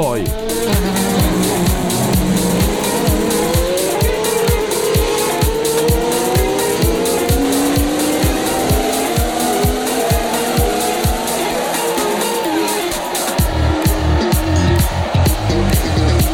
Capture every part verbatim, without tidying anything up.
voi.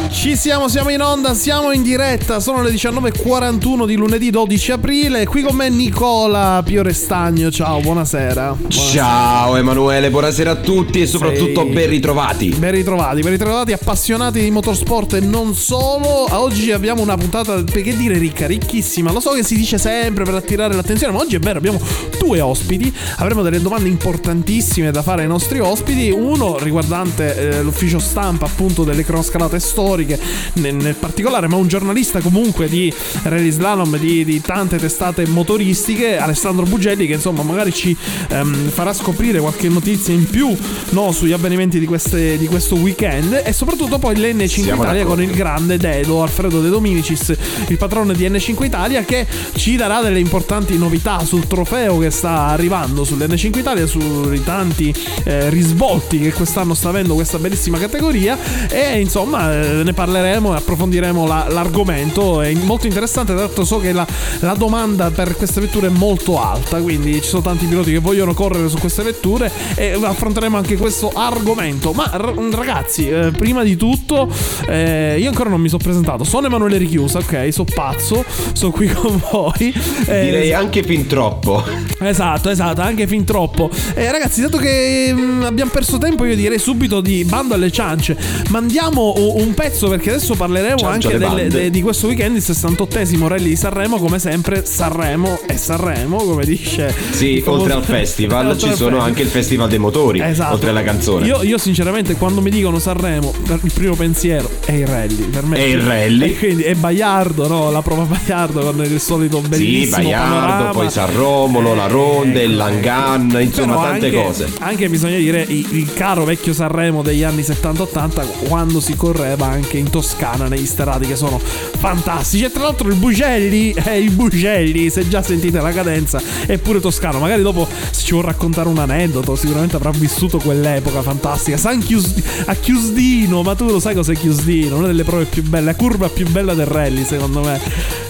Ci siamo, siamo in onda, siamo in diretta, sono le diciannove e quarantuno di lunedì dodici aprile, qui con me Nicola Pio Restagno, ciao, buonasera. buonasera. Ciao Emanuele, buonasera a tutti e soprattutto Sei... ben ritrovati. Ben ritrovati, ben ritrovati, appassionati di motorsport e non solo. Oggi abbiamo una puntata, perché dire ricca, ricchissima, lo so che si dice sempre per attirare l'attenzione, ma oggi è vero, abbiamo due ospiti, avremo delle domande importantissime da fare ai nostri ospiti, uno riguardante eh, l'ufficio stampa appunto delle cronoscalate storiche, nel particolare, ma un giornalista comunque di Rally Slalom, di, di tante testate motoristiche, Alessandro Bugelli, che insomma magari ci ehm, farà scoprire qualche notizia in più, no, sugli avvenimenti di, queste, di questo weekend. E soprattutto poi l'N cinque Siamo Italia d'accordo. Con il grande Dedo, Alfredo De Dominicis, il patrono di N cinque Italia, che ci darà delle importanti novità sul trofeo che sta arrivando sull'N cinque Italia, sui tanti eh, risvolti che quest'anno sta avendo questa bellissima categoria. E insomma eh, ne parla parleremo e approfondiremo la, l'argomento. È molto interessante, tanto so che la, la domanda per queste vetture è molto alta, quindi ci sono tanti piloti che vogliono correre su queste vetture e affronteremo anche questo argomento. Ma r- ragazzi, eh, prima di tutto eh, io ancora non mi sono presentato, sono Emanuele Richiusa, ok, sono pazzo, sono qui con voi, eh, direi anche fin troppo. Esatto, esatto, anche fin troppo. eh, Ragazzi, dato che mh, abbiamo perso tempo, io direi subito di bando alle ciance, mandiamo un pezzo, perché adesso parleremo Ciancio anche delle, de, di questo weekend, il sessantottesimo Rally di Sanremo. Come sempre Sanremo è Sanremo, come dice. Sì, famoso... oltre al festival oltre ci sono festival. Anche il festival dei motori, esatto. Oltre alla canzone, io, io sinceramente quando mi dicono Sanremo il primo pensiero è il rally, per me è il rally, e quindi è Baiardo, no? La prova Baiardo con il solito bellissimo, sì, Baiardo, panorama. Poi San Romolo, eh, la Ronda, il Langan, eh, insomma tante anche, cose. Anche bisogna dire il, il caro vecchio Sanremo degli anni settanta ottanta, quando si correva anche in Toscana, negli strati che sono fantastici. E tra l'altro il Bugelli è eh, il Bugelli, se già sentite la cadenza, è pure toscano. Magari dopo, se ci vuol raccontare un aneddoto, sicuramente avrà vissuto quell'epoca fantastica. San Chius- a Chiusdino, ma tu lo sai cos'è Chiusdino? Una delle prove più belle, la curva più bella del rally, secondo me.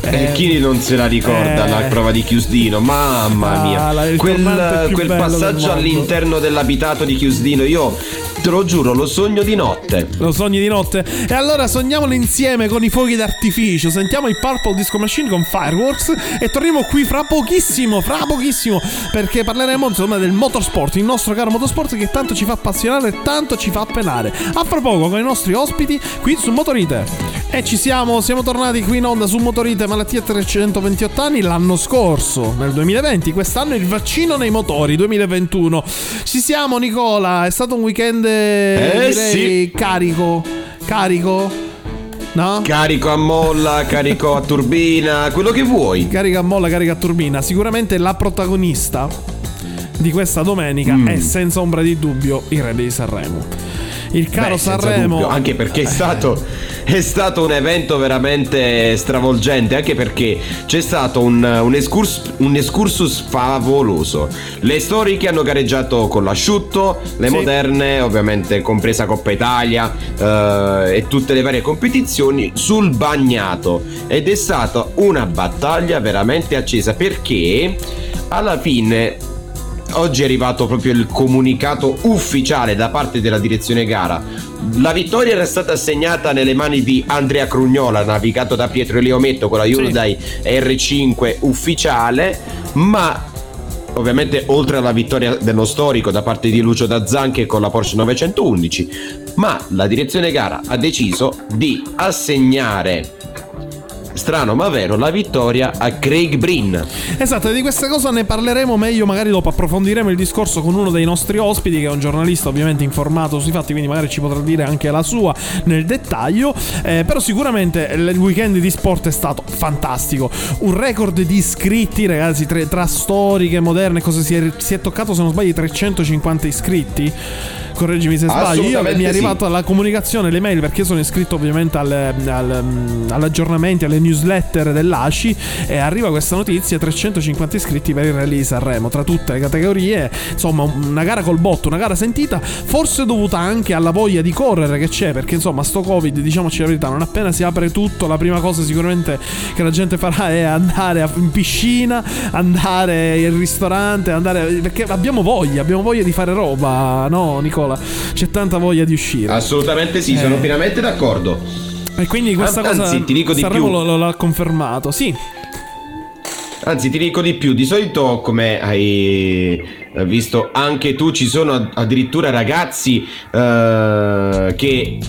Eh, eh, chi non se la ricorda eh, la prova di Chiusdino? Mamma mia, la, quel, quel passaggio del all'interno dell'abitato di Chiusdino, io te lo giuro, lo sogno di notte. Lo sogni di notte? E allora sogniamolo insieme con i fuochi d'artificio, sentiamo il Purple Disco Machine con Fireworks e torniamo qui fra pochissimo, fra pochissimo, perché parleremo insomma del motorsport, il nostro caro motorsport che tanto ci fa appassionare e tanto ci fa penare. A fra poco con i nostri ospiti qui su Motorite. E ci siamo, siamo tornati qui in onda su Motorite, malattia trecentoventotto anni l'anno scorso, nel duemilaventi, quest'anno il vaccino nei motori duemilaventuno. Ci siamo Nicola, è stato un weekend eh, direi sì. carico. Carico? No? Carico a molla, carico a turbina, quello che vuoi. Carico a molla, carico a turbina. Sicuramente la protagonista di questa domenica mm. è senza ombra di dubbio il Rally di Sanremo. Il caro Beh, Sanremo dubbio, anche perché è stato, è stato un evento veramente stravolgente, anche perché c'è stato un, un, escurs, un excursus favoloso. Le storiche hanno gareggiato con l'asciutto, le sì. moderne ovviamente compresa Coppa Italia eh, e tutte le varie competizioni sul bagnato, ed è stata una battaglia veramente accesa, perché alla fine oggi è arrivato proprio il comunicato ufficiale da parte della direzione gara. La vittoria era stata assegnata nelle mani di Andrea Crugnola, navigato da Pietro Liometto con la Hyundai sì. R cinque ufficiale, ma ovviamente oltre alla vittoria dello storico da parte di Lucio D'Azzanche con la Porsche novecentoundici, ma la direzione gara ha deciso di assegnare, strano ma vero, la vittoria a Craig Breen. Esatto, e di questa cosa ne parleremo meglio magari dopo, approfondiremo il discorso con uno dei nostri ospiti che è un giornalista ovviamente informato sui fatti, quindi magari ci potrà dire anche la sua nel dettaglio. eh, Però sicuramente il weekend di sport è stato fantastico. Un record di iscritti, ragazzi, tre, tra storiche, moderne, cosa si è, si è toccato se non sbaglio trecentocinquanta iscritti. Correggimi se sbaglio. Io mi è arrivata sì. la comunicazione, le mail, perché sono iscritto ovviamente al, al, all'aggiornamento, alle newsletter dell'A C I e arriva questa notizia: trecentocinquanta iscritti per il Rally di Sanremo tra tutte le categorie. Insomma, una gara col botto, una gara sentita, forse dovuta anche alla voglia di correre che c'è, perché insomma sto Covid, diciamoci la verità, non appena si apre tutto la prima cosa sicuramente che la gente farà è andare in piscina, andare in ristorante, andare, perché abbiamo voglia, abbiamo voglia di fare roba, no Nicola? C'è tanta voglia di uscire. Assolutamente sì, eh. sono pienamente d'accordo. E quindi questa An- cosa anzi, ti dico di più. Lo, lo, l'ha confermato, sì. Anzi, ti dico di più, di solito, come hai visto anche tu, ci sono addirittura ragazzi eh, che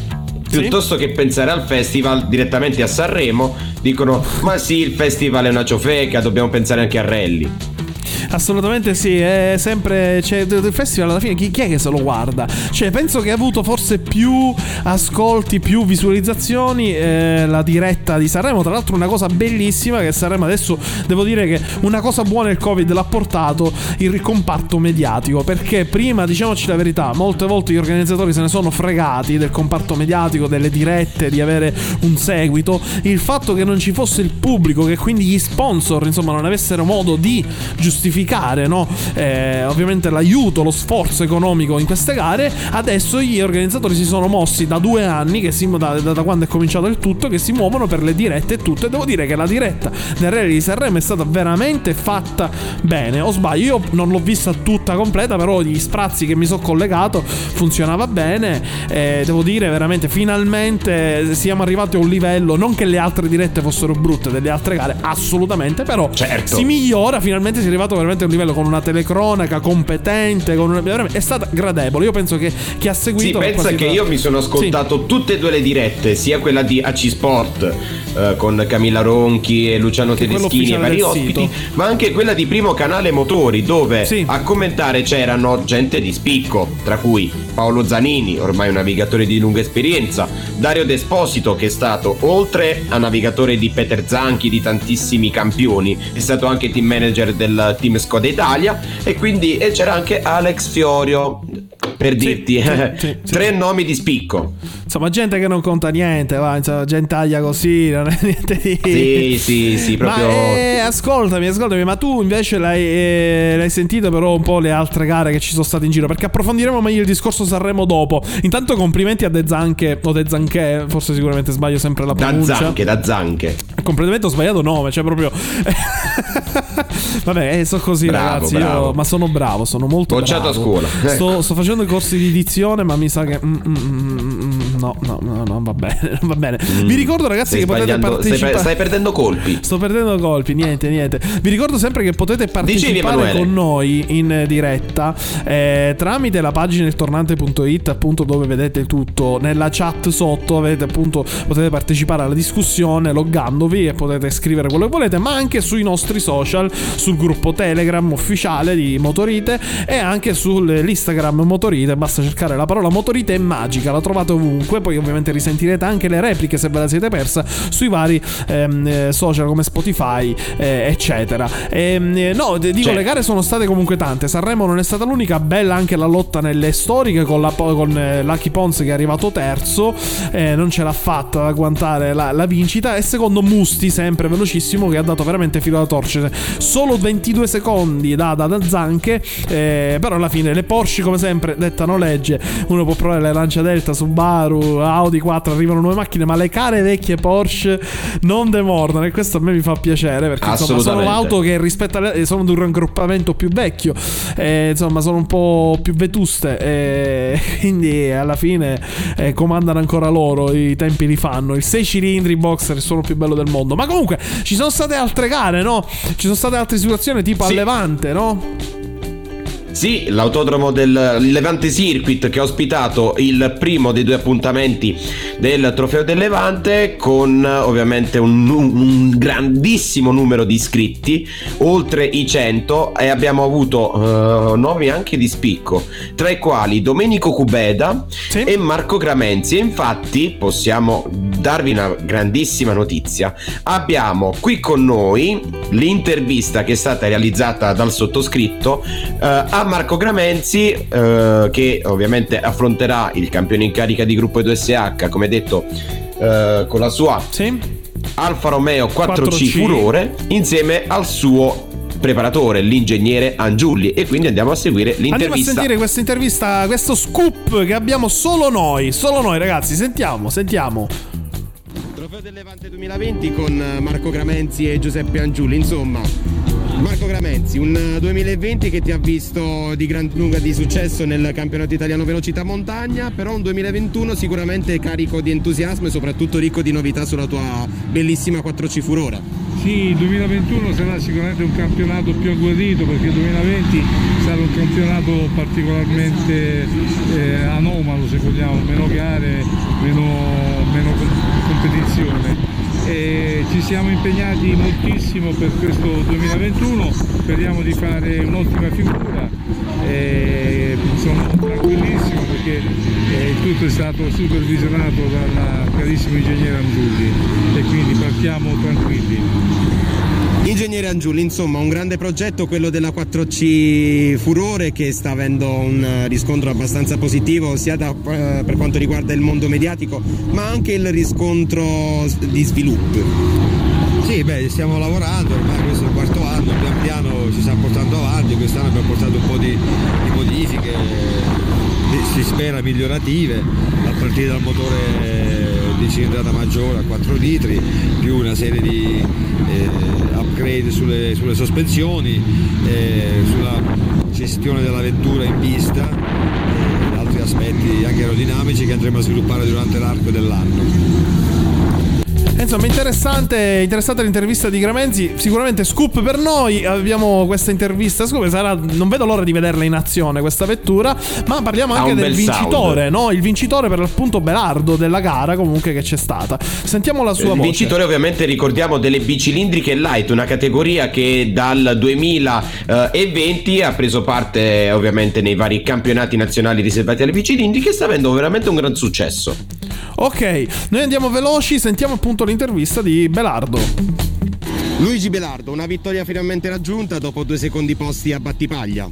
piuttosto sì. che pensare al festival direttamente a Sanremo dicono: ma sì, il festival è una ciofeca, dobbiamo pensare anche a Rally. Assolutamente sì, è sempre, cioè, il festival alla fine chi, chi è che se lo guarda? Cioè, penso che ha avuto forse più ascolti, più visualizzazioni eh, la diretta di Sanremo. Tra l'altro una cosa bellissima che Sanremo adesso, devo dire che una cosa buona il Covid l'ha portato, il comparto mediatico, perché prima, diciamoci la verità, molte volte gli organizzatori se ne sono fregati del comparto mediatico, delle dirette, di avere un seguito. Il fatto che non ci fosse il pubblico, che quindi gli sponsor insomma non avessero modo di giustificare, no? Eh, ovviamente l'aiuto, lo sforzo economico in queste gare, adesso gli organizzatori si sono mossi da due anni che si, da, da quando è cominciato il tutto, che si muovono per le dirette e tutto, e devo dire che la diretta del Rally di Sanremo è stata veramente fatta bene, o sbaglio? Io non l'ho vista tutta completa, però gli sprazzi che mi sono collegato funzionava bene, eh, devo dire veramente finalmente siamo arrivati a un livello, non che le altre dirette fossero brutte delle altre gare, assolutamente, però certo. si migliora, finalmente si è arrivato a veramente un livello con una telecronaca competente, con una... è stata gradevole. Io penso che chi ha seguito, sì, pensa che tra... io mi sono ascoltato sì. tutte e due le dirette, sia quella di A C Sport eh, con Camilla Ronchi e Luciano Tedeschini e vari ospiti, ma anche quella di Primo Canale Motori, dove sì. a commentare c'erano gente di spicco, tra cui Paolo Zanini, ormai un navigatore di lunga esperienza, Dario D'Esposito, che è stato, oltre a navigatore di Peter Zanchi, di tantissimi campioni, è stato anche team manager del team Scoda Italia, e quindi e c'era anche Alex Fiorio, per dirti sì, sì, sì, sì. tre nomi di spicco, insomma gente che non conta niente, va, insomma, gentaglia così, non è niente di... sì sì sì proprio. Ma, eh, ascoltami ascoltami ma tu invece l'hai, eh, l'hai sentito però un po' le altre gare che ci sono state in giro, perché approfondiremo meglio il discorso Sanremo dopo. Intanto complimenti a D'Azzanche o D'Azzanche, forse sicuramente sbaglio sempre la pronuncia, D'Azzanche D'Azzanche completamente ho sbagliato nome, cioè proprio vabbè, eh, so così bravo, ragazzi bravo. Io, ma sono bravo, sono molto bocciato bravo. A scuola sto, sto facendo corsi di dizione, ma mi sa che mm, mm, mm, no, no, no, no, va bene, va bene. Mm. Vi ricordo ragazzi stai che potete partecipare. Stai, stai perdendo colpi. Sto perdendo colpi, niente, niente. Vi ricordo sempre che potete partecipare Dicevi, con noi in diretta eh, tramite la pagina il tornante punto it, appunto, dove vedete tutto. Nella chat sotto avete appunto, potete partecipare alla discussione loggandovi e potete scrivere quello che volete, ma anche sui nostri social, sul gruppo Telegram ufficiale di Motorite e anche sull'Instagram Motorite. Basta cercare la parola Motorite e Magica, la trovate ovunque. Poi ovviamente risentirete anche le repliche, se ve la siete persa, sui vari ehm, social come Spotify eh, eccetera e, no, dico C'è. le gare sono state comunque tante. Sanremo non è stata l'unica, bella anche la lotta nelle storiche con, la, con eh, Lucky Pons, che è arrivato terzo, eh, non ce l'ha fatta ad agguantare la, la vincita, e secondo Musti, sempre velocissimo, che ha dato veramente filo da torcere, solo ventidue secondi da D'Azzanche, eh, però alla fine le Porsche come sempre dettano legge. Uno può provare le Lancia Delta, Subaru, Audi quattro, arrivano nuove macchine, ma le care vecchie Porsche non demordono, e questo a me mi fa piacere, perché insomma sono auto che rispetto alle, sono di un raggruppamento più vecchio, eh, insomma sono un po' più vetuste, eh, quindi alla fine eh, comandano ancora loro, i tempi li fanno. Il sei cilindri boxer è il suono più bello del mondo. Ma comunque ci sono state altre gare, no? Ci sono state altre situazioni, tipo sì. a Levante, no? Sì, l'autodromo del Levante Circuit, che ha ospitato il primo dei due appuntamenti del Trofeo del Levante, con ovviamente un, un grandissimo numero di iscritti, oltre i cento, e abbiamo avuto uh, nomi anche di spicco, tra i quali Domenico Cubeda sì. e Marco Gramenzi. E infatti possiamo darvi una grandissima notizia, abbiamo qui con noi l'intervista che è stata realizzata dal sottoscritto uh, a Marco Gramenzi, eh, che ovviamente affronterà il campione in carica di gruppo due S H, come detto, eh, con la sua sì. Alfa Romeo quattro C Furore insieme al suo preparatore, l'ingegnere Angiulli, e quindi andiamo a seguire l'intervista. Andiamo a sentire questa intervista, questo scoop che abbiamo solo noi, solo noi ragazzi, sentiamo, sentiamo. Trofeo del Levante duemilaventi con Marco Gramenzi e Giuseppe Angiulli. Insomma, Marco Gramenzi, un duemilaventi che ti ha visto di gran lunga di successo nel campionato italiano velocità montagna, però un duemilaventuno sicuramente carico di entusiasmo e soprattutto ricco di novità sulla tua bellissima quattro C Furore. Sì, il duemilaventuno sarà sicuramente un campionato più agguerrito, perché il duemilaventi sarà un campionato particolarmente eh, anomalo, se vogliamo, meno gare, meno, meno competizione. E ci siamo impegnati moltissimo per questo duemilaventuno, speriamo di fare un'ottima figura e sono tranquillissimo perché tutto è stato supervisionato dal carissimo ingegnere Angiulli e quindi partiamo tranquilli. Ingegnere Angiulli, insomma un grande progetto quello della quattro C Furore che sta avendo un riscontro abbastanza positivo sia da, eh, per quanto riguarda il mondo mediatico, ma anche il riscontro di sviluppo. Sì, beh, stiamo lavorando, ormai questo è il quarto anno, pian piano ci stiamo portando avanti, quest'anno abbiamo portato un po' di, di modifiche, si spera migliorative, a partire dal motore di cilindrata maggiore a quattro litri, più una serie di eh, upgrade sulle, sulle sospensioni, eh, sulla gestione della vettura in pista e eh, altri aspetti anche aerodinamici che andremo a sviluppare durante l'arco dell'anno. Insomma, interessante, interessante l'intervista di Gramenzi. Sicuramente scoop per noi. Abbiamo questa intervista scoop, sarà, non vedo l'ora di vederla in azione questa vettura. Ma parliamo anche del vincitore, no? Il vincitore per l'appunto Baiardo della gara comunque che c'è stata. Sentiamo la sua voce. Il vincitore ovviamente ricordiamo delle bicilindriche light, una categoria che dal duemilaventi ha preso parte ovviamente nei vari campionati nazionali riservati alle bicilindriche e sta avendo veramente un gran successo. Ok, noi andiamo veloci, sentiamo appunto l'intervista di Baiardo. Luigi Baiardo, una vittoria finalmente raggiunta dopo due secondi posti a Battipaglia.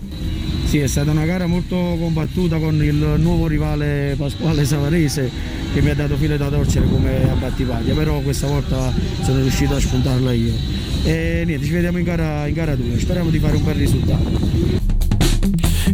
Sì, è stata una gara molto combattuta con il nuovo rivale Pasquale Savarese che mi ha dato filo da torcere come a Battipaglia, però questa volta sono riuscito a spuntarla io. E niente, ci vediamo in gara, in gara due, speriamo di fare un bel risultato.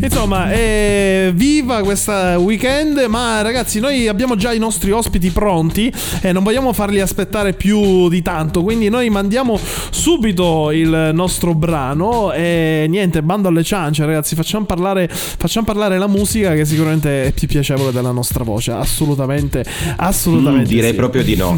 Insomma, è viva questa weekend, ma ragazzi noi abbiamo già i nostri ospiti pronti e non vogliamo farli aspettare più di tanto, quindi noi mandiamo subito il nostro brano e niente, bando alle ciance ragazzi, facciamo parlare, facciamo parlare la musica che sicuramente è più piacevole della nostra voce, assolutamente, assolutamente. Mm, direi sì. Proprio di no.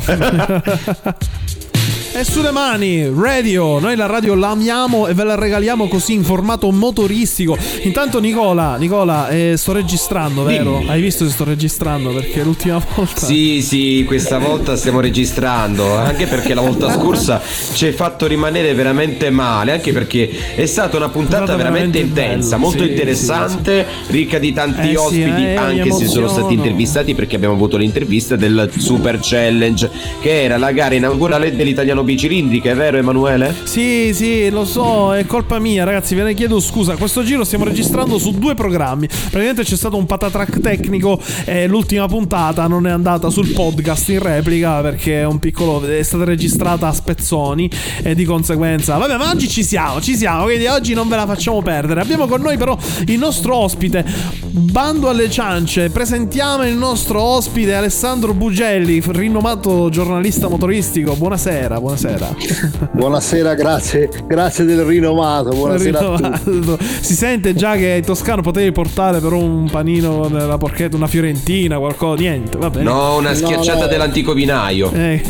E sulle mani, radio, noi la radio la amiamo e ve la regaliamo così in formato motoristico. Intanto Nicola, Nicola eh, sto registrando, vero? Dimmi. Hai visto che sto registrando perché l'ultima volta... Sì, sì, questa volta stiamo registrando, anche perché la volta scorsa ci hai fatto rimanere veramente male, anche perché è stata una puntata stata veramente, veramente intensa, bello, molto sì, interessante, sì, sì. Ricca di tanti eh, ospiti, sì, eh, anche se sono stati intervistati perché abbiamo avuto l'intervista del Super Challenge, che era la gara inaugurale dell'italiano bicilindrica, è vero Emanuele? Sì, sì, lo so, è colpa mia ragazzi, ve ne chiedo scusa. Questo giro stiamo registrando su due programmi, praticamente c'è stato un patatrack tecnico e l'ultima puntata non è andata sul podcast in replica perché è un piccolo, è stata registrata a spezzoni e di conseguenza vabbè, ma oggi ci siamo, ci siamo, quindi oggi non ve la facciamo perdere. Abbiamo con noi però il nostro ospite, bando alle ciance, presentiamo il nostro ospite Alessandro Bugelli, rinomato giornalista motoristico. Buonasera. Buonasera. Buonasera, grazie. Grazie del rinomato. Buonasera rinomato. A tutti. Si sente già che in toscano potevi portare però un panino nella porchetta, una fiorentina, qualcosa, niente, va bene. No, una schiacciata no, no. dell'antico vinaio. Eh.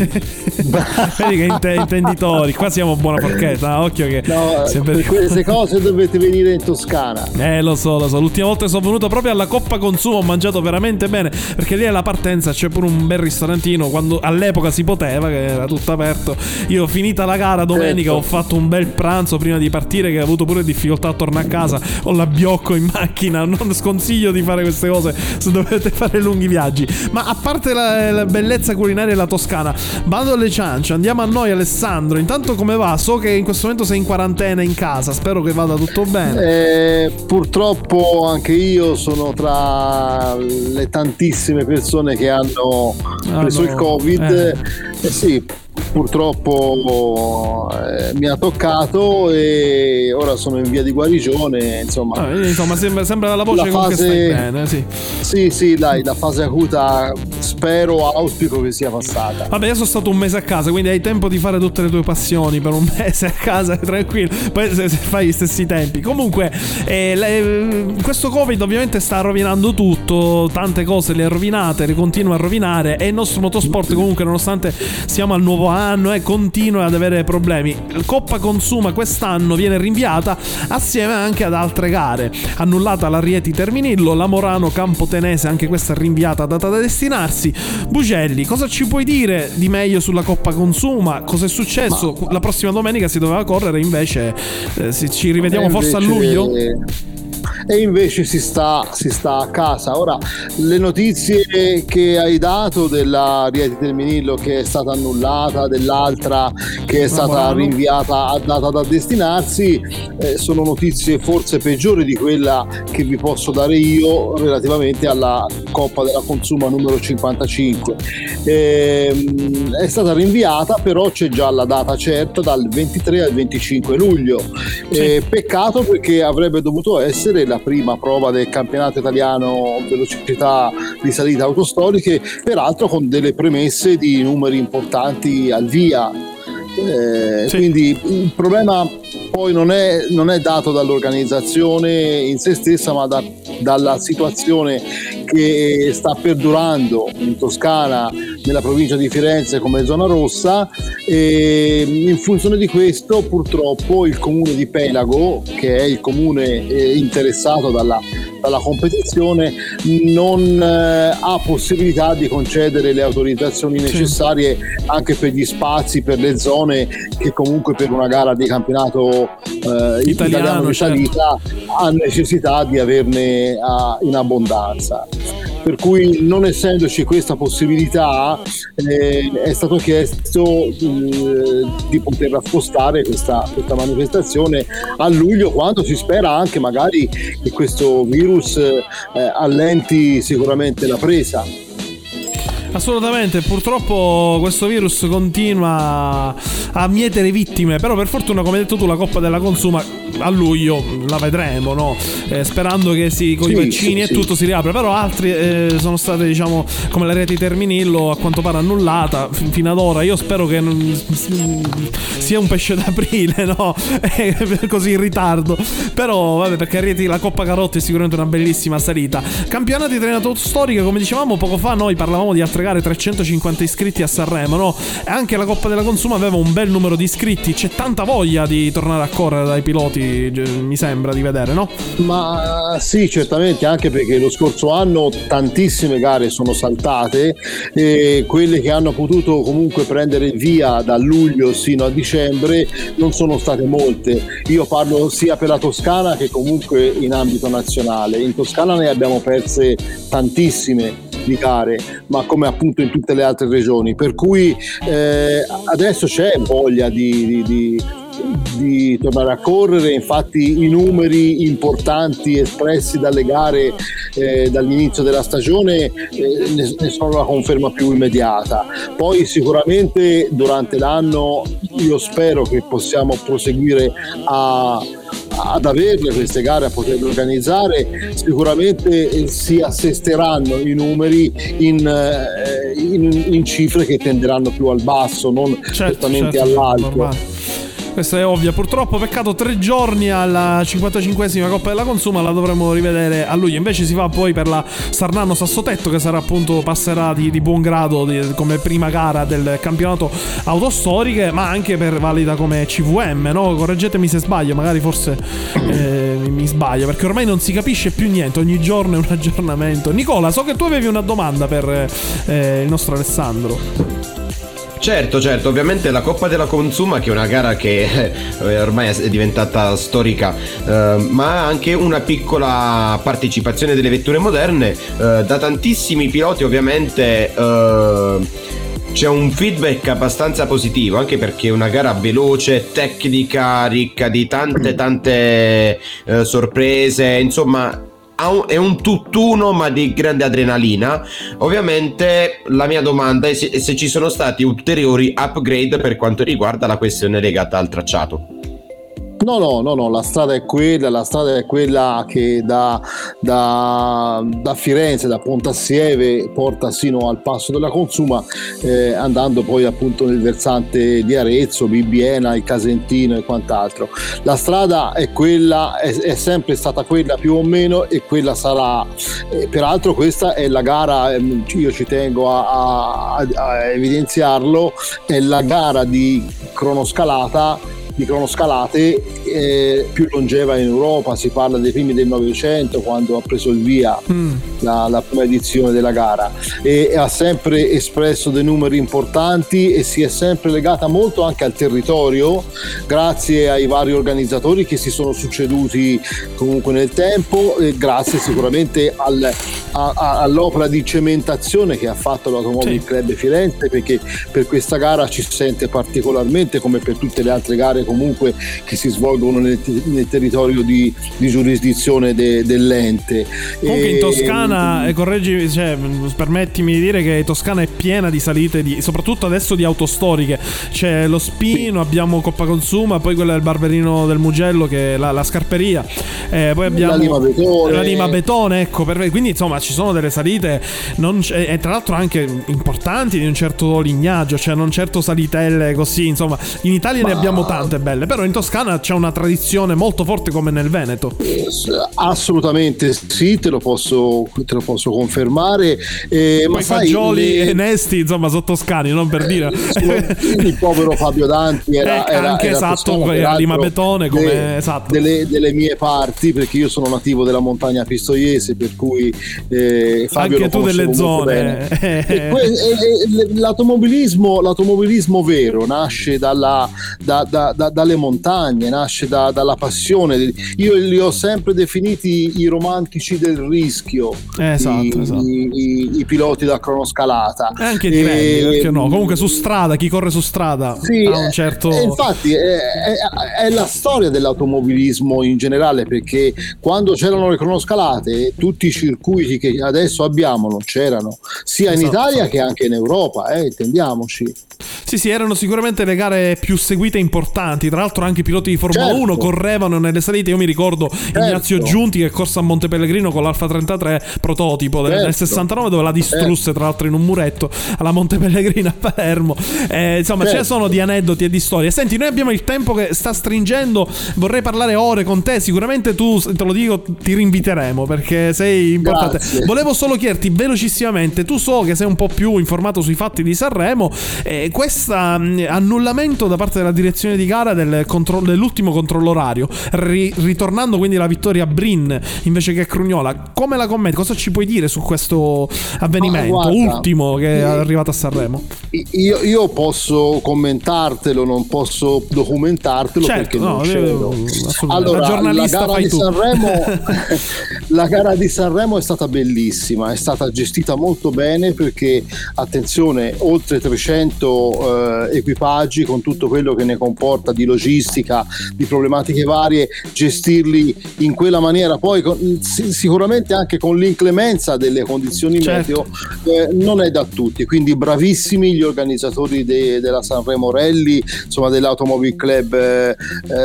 Vedi che int- intenditori, qua siamo buona porchetta, occhio che no, sempre... per queste cose dovete venire in Toscana. Eh, lo so, lo so. L'ultima volta sono venuto proprio alla Coppa Consuma, ho mangiato veramente bene, perché lì alla partenza c'è pure un bel ristorantino, quando all'epoca si poteva, che era tutto aperto. Io ho finita la gara domenica, certo. Ho fatto un bel pranzo prima di partire che ho avuto pure difficoltà a tornare a casa, ho l'abbiocco in macchina, non sconsiglio di fare queste cose se dovete fare lunghi viaggi. Ma a parte la, la bellezza culinaria della Toscana, bando alle ciance, andiamo a noi Alessandro, intanto come va? So che in questo momento sei in quarantena in casa, spero che vada tutto bene. Eh, purtroppo anche io sono tra le tantissime persone che hanno ah, preso no. il Covid, eh. Eh, sì purtroppo eh, mi ha toccato e ora sono in via di guarigione, insomma. Ah, insomma sembra, sembra dalla voce la fase, che stai bene, sì. Sì, sì, dai, la fase acuta spero, auspico che sia passata. Vabbè, io sono stato un mese a casa, quindi hai tempo di fare tutte le tue passioni per un mese a casa, tranquillo, poi se, se fai gli stessi tempi. Comunque eh, le, questo Covid ovviamente sta rovinando tutto, tante cose le ha rovinate, le continua a rovinare, e il nostro motorsport comunque, nonostante siamo al nuovo anno, e eh, continua ad avere problemi. Coppa Consuma quest'anno viene rinviata assieme anche ad altre gare, annullata la Rieti Terminillo, la Morano Campotenese anche questa rinviata, data da destinarsi. Bugelli, cosa ci puoi dire di meglio sulla Coppa Consuma? Cosa è successo? Ma, la prossima domenica si doveva correre, invece eh, ci rivediamo invece... forse a luglio? E invece si sta, si sta a casa. Ora, le notizie che hai dato della Rieti Terminillo che è stata annullata, dell'altra che è stata rinviata a data da destinarsi, eh, sono notizie forse peggiori di quella che vi posso dare io relativamente alla Coppa della Consuma numero cinquantacinque. Eh, è stata rinviata, però c'è già la data certa, dal ventitré al venticinque luglio. Eh, peccato, perché avrebbe dovuto essere la prima prova del campionato italiano velocità di salita autostoriche, peraltro con delle premesse di numeri importanti al via. Eh, sì. Quindi il problema poi non è, non è dato dall'organizzazione in se stessa, ma da, dalla situazione che sta perdurando in Toscana, nella provincia di Firenze come zona rossa, e in funzione di questo purtroppo il comune di Pelago, che è il comune interessato dalla, dalla competizione, non eh, ha possibilità di concedere le autorizzazioni necessarie, sì, anche per gli spazi, per le zone che comunque per una gara di campionato eh, italiano, italiano, certo, di salita ha necessità di averne a, in abbondanza. Per cui, non essendoci questa possibilità, eh, è stato chiesto eh, di poter spostare questa, questa manifestazione a luglio, quando si spera anche magari che questo virus eh, allenti sicuramente la presa. Assolutamente, purtroppo questo virus continua a mietere vittime, però per fortuna, come hai detto tu, la Coppa della Consuma a luglio la vedremo, no? Eh, sperando che si, con sì, i vaccini sì, e tutto sì. si riapra, però altri eh, sono state, diciamo, come la Rieti Terminillo, a quanto pare annullata f- fino ad ora. Io spero che non, sia un pesce d'aprile, no? Così in ritardo, però vabbè, perché Rieti, la Coppa Carotti è sicuramente una bellissima salita. Campionati trenato storiche, come dicevamo poco fa, noi parlavamo di altre gare, trecentocinquanta iscritti a Sanremo, no? Anche la Coppa della Consuma aveva un bel numero di iscritti, c'è tanta voglia di tornare a correre dai piloti, mi sembra di vedere, no? Ma sì, certamente, anche perché lo scorso anno tantissime gare sono saltate, e quelle che hanno potuto comunque prendere via da luglio sino a dicembre non sono state molte. Io parlo sia per la Toscana che comunque in ambito nazionale. In Toscana ne abbiamo perse tantissime di gare, ma come appunto in tutte le altre regioni, per cui eh, adesso c'è voglia di, di, di, di tornare a correre. Infatti i numeri importanti espressi dalle gare eh, dall'inizio della stagione eh, ne, ne sono la conferma più immediata. Poi sicuramente durante l'anno io spero che possiamo proseguire a ad averle queste gare, a poterle organizzare. Sicuramente si assesteranno i numeri in, in, in cifre che tenderanno più al basso, non certo, certamente certo, all'alto. Questa è ovvia, purtroppo. Peccato, tre giorni alla cinquantacinquesima Coppa della Consuma, la dovremo rivedere a luglio. Invece si va poi per la Sarnano Sassotetto, che sarà appunto, passerà di, di buon grado di, come prima gara del campionato autostoriche, ma anche per valida come C V M, no? Correggetemi se sbaglio, magari forse eh, mi sbaglio, perché ormai non si capisce più niente, ogni giorno è un aggiornamento. Nicola, so che tu avevi una domanda per eh, il nostro Alessandro. Certo, certo, ovviamente la Coppa della Consuma, che è una gara che eh, ormai è diventata storica, eh, ma ha anche una piccola partecipazione delle vetture moderne, eh, da tantissimi piloti ovviamente eh, c'è un feedback abbastanza positivo, anche perché è una gara veloce, tecnica, ricca di tante tante eh, sorprese, insomma... è un tutt'uno ma di grande adrenalina. Ovviamente la mia domanda è se, se ci sono stati ulteriori upgrade per quanto riguarda la questione legata al tracciato. No, no, no, no, la strada è quella, la strada è quella che da, da, da Firenze, da Pontassieve porta sino al passo della Consuma, eh, andando poi appunto nel versante di Arezzo, Bibbiena, il Casentino e quant'altro. La strada è quella, è, è sempre stata quella più o meno, e quella sarà. Eh, peraltro questa è la gara, io ci tengo a, a, a evidenziarlo, è la gara di cronoscalata di cronoscalate eh, più longeva in Europa. Si parla dei primi del Novecento, quando ha preso il via mm. la, la prima edizione della gara, e, e ha sempre espresso dei numeri importanti e si è sempre legata molto anche al territorio, grazie ai vari organizzatori che si sono succeduti comunque nel tempo, e grazie sicuramente al, a, a, all'opera di cementazione che ha fatto l'Automobile sì. Club Firenze, perché per questa gara ci sente particolarmente, come per tutte le altre gare comunque che si svolgono nel, nel territorio di, di giurisdizione de, dell'ente. Comunque in Toscana, ehm... correggi, cioè, permettimi di dire che Toscana è piena di salite, di, soprattutto adesso di autostoriche. C'è lo Spino, sì. abbiamo Coppa Consuma, poi quella del Barberino del Mugello, che è la, la Scarperia, eh, poi abbiamo la Lima Betone, la Lima Betone ecco, per, quindi insomma ci sono delle salite non, e tra l'altro anche importanti, di un certo lignaggio, cioè non certo salitelle così, insomma in Italia Ma... ne abbiamo tante belle, però in Toscana c'è una tradizione molto forte come nel Veneto. Assolutamente sì, te lo posso, te lo posso confermare. Eh, ma Fagioli le... e Nesti, insomma, sono toscani, non per dire. Eh, il povero Fabio Danti era, eh, era anche era esatto, a Lima Betone come de, esatto. delle, delle mie parti, perché io sono nativo della montagna pistoiese, per cui eh, Fabio anche lo tu delle zone. Eh, eh. E que- e, e, l'automobilismo, l'automobilismo vero nasce dalla da, da, Da, dalle montagne, nasce da, dalla passione. Io li ho sempre definiti i romantici del rischio, esatto, i, esatto. I, i, i piloti da cronoscalata, e anche di rally, perché no? Comunque su strada, chi corre su strada sì, ha un certo... eh, infatti è, è, è la storia dell'automobilismo in generale, perché quando c'erano le cronoscalate, tutti i circuiti che adesso abbiamo non c'erano, sia esatto, in Italia esatto. che anche in Europa, eh, intendiamoci. Sì, sì, erano sicuramente le gare più seguite, importanti. Tra l'altro anche i piloti di Formula certo. uno correvano nelle salite. Io mi ricordo certo. Ignazio Giunti che corse a Monte Pellegrino con l'Alfa trentatré prototipo certo. del sessantanove, dove la distrusse certo. tra l'altro in un muretto alla Monte Pellegrino a Palermo. Eh, insomma certo. ce ne sono di aneddoti e di storie. Senti, noi abbiamo il tempo che sta stringendo, vorrei parlare ore con te, sicuramente tu, te lo dico, ti rinviteremo perché sei importante. Grazie. Volevo solo chiederti velocissimamente, tu so che sei un po' più informato sui fatti di Sanremo, eh, questo annullamento da parte della direzione di gara del contro- dell'ultimo controllo orario, ri- ritornando quindi la vittoria Breen invece che Crugnola, come la commenti? Cosa ci puoi dire su questo avvenimento ah, guarda, ultimo che eh, è arrivato a Sanremo? Io, io posso commentartelo, non posso documentartelo, certo, perché no, non c'ero. Allora, la giornalista la gara fai di tu. Sanremo, la gara di Sanremo è stata bellissima, è stata gestita molto bene, perché attenzione, oltre trecento eh, equipaggi con tutto quello che ne comporta di logistica, di problematiche varie, gestirli in quella maniera, poi con, sicuramente anche con l'inclemenza delle condizioni certo. meteo, eh, non è da tutti, quindi bravissimi gli organizzatori de, della Sanremo Rally, insomma dell'Automobile Club eh,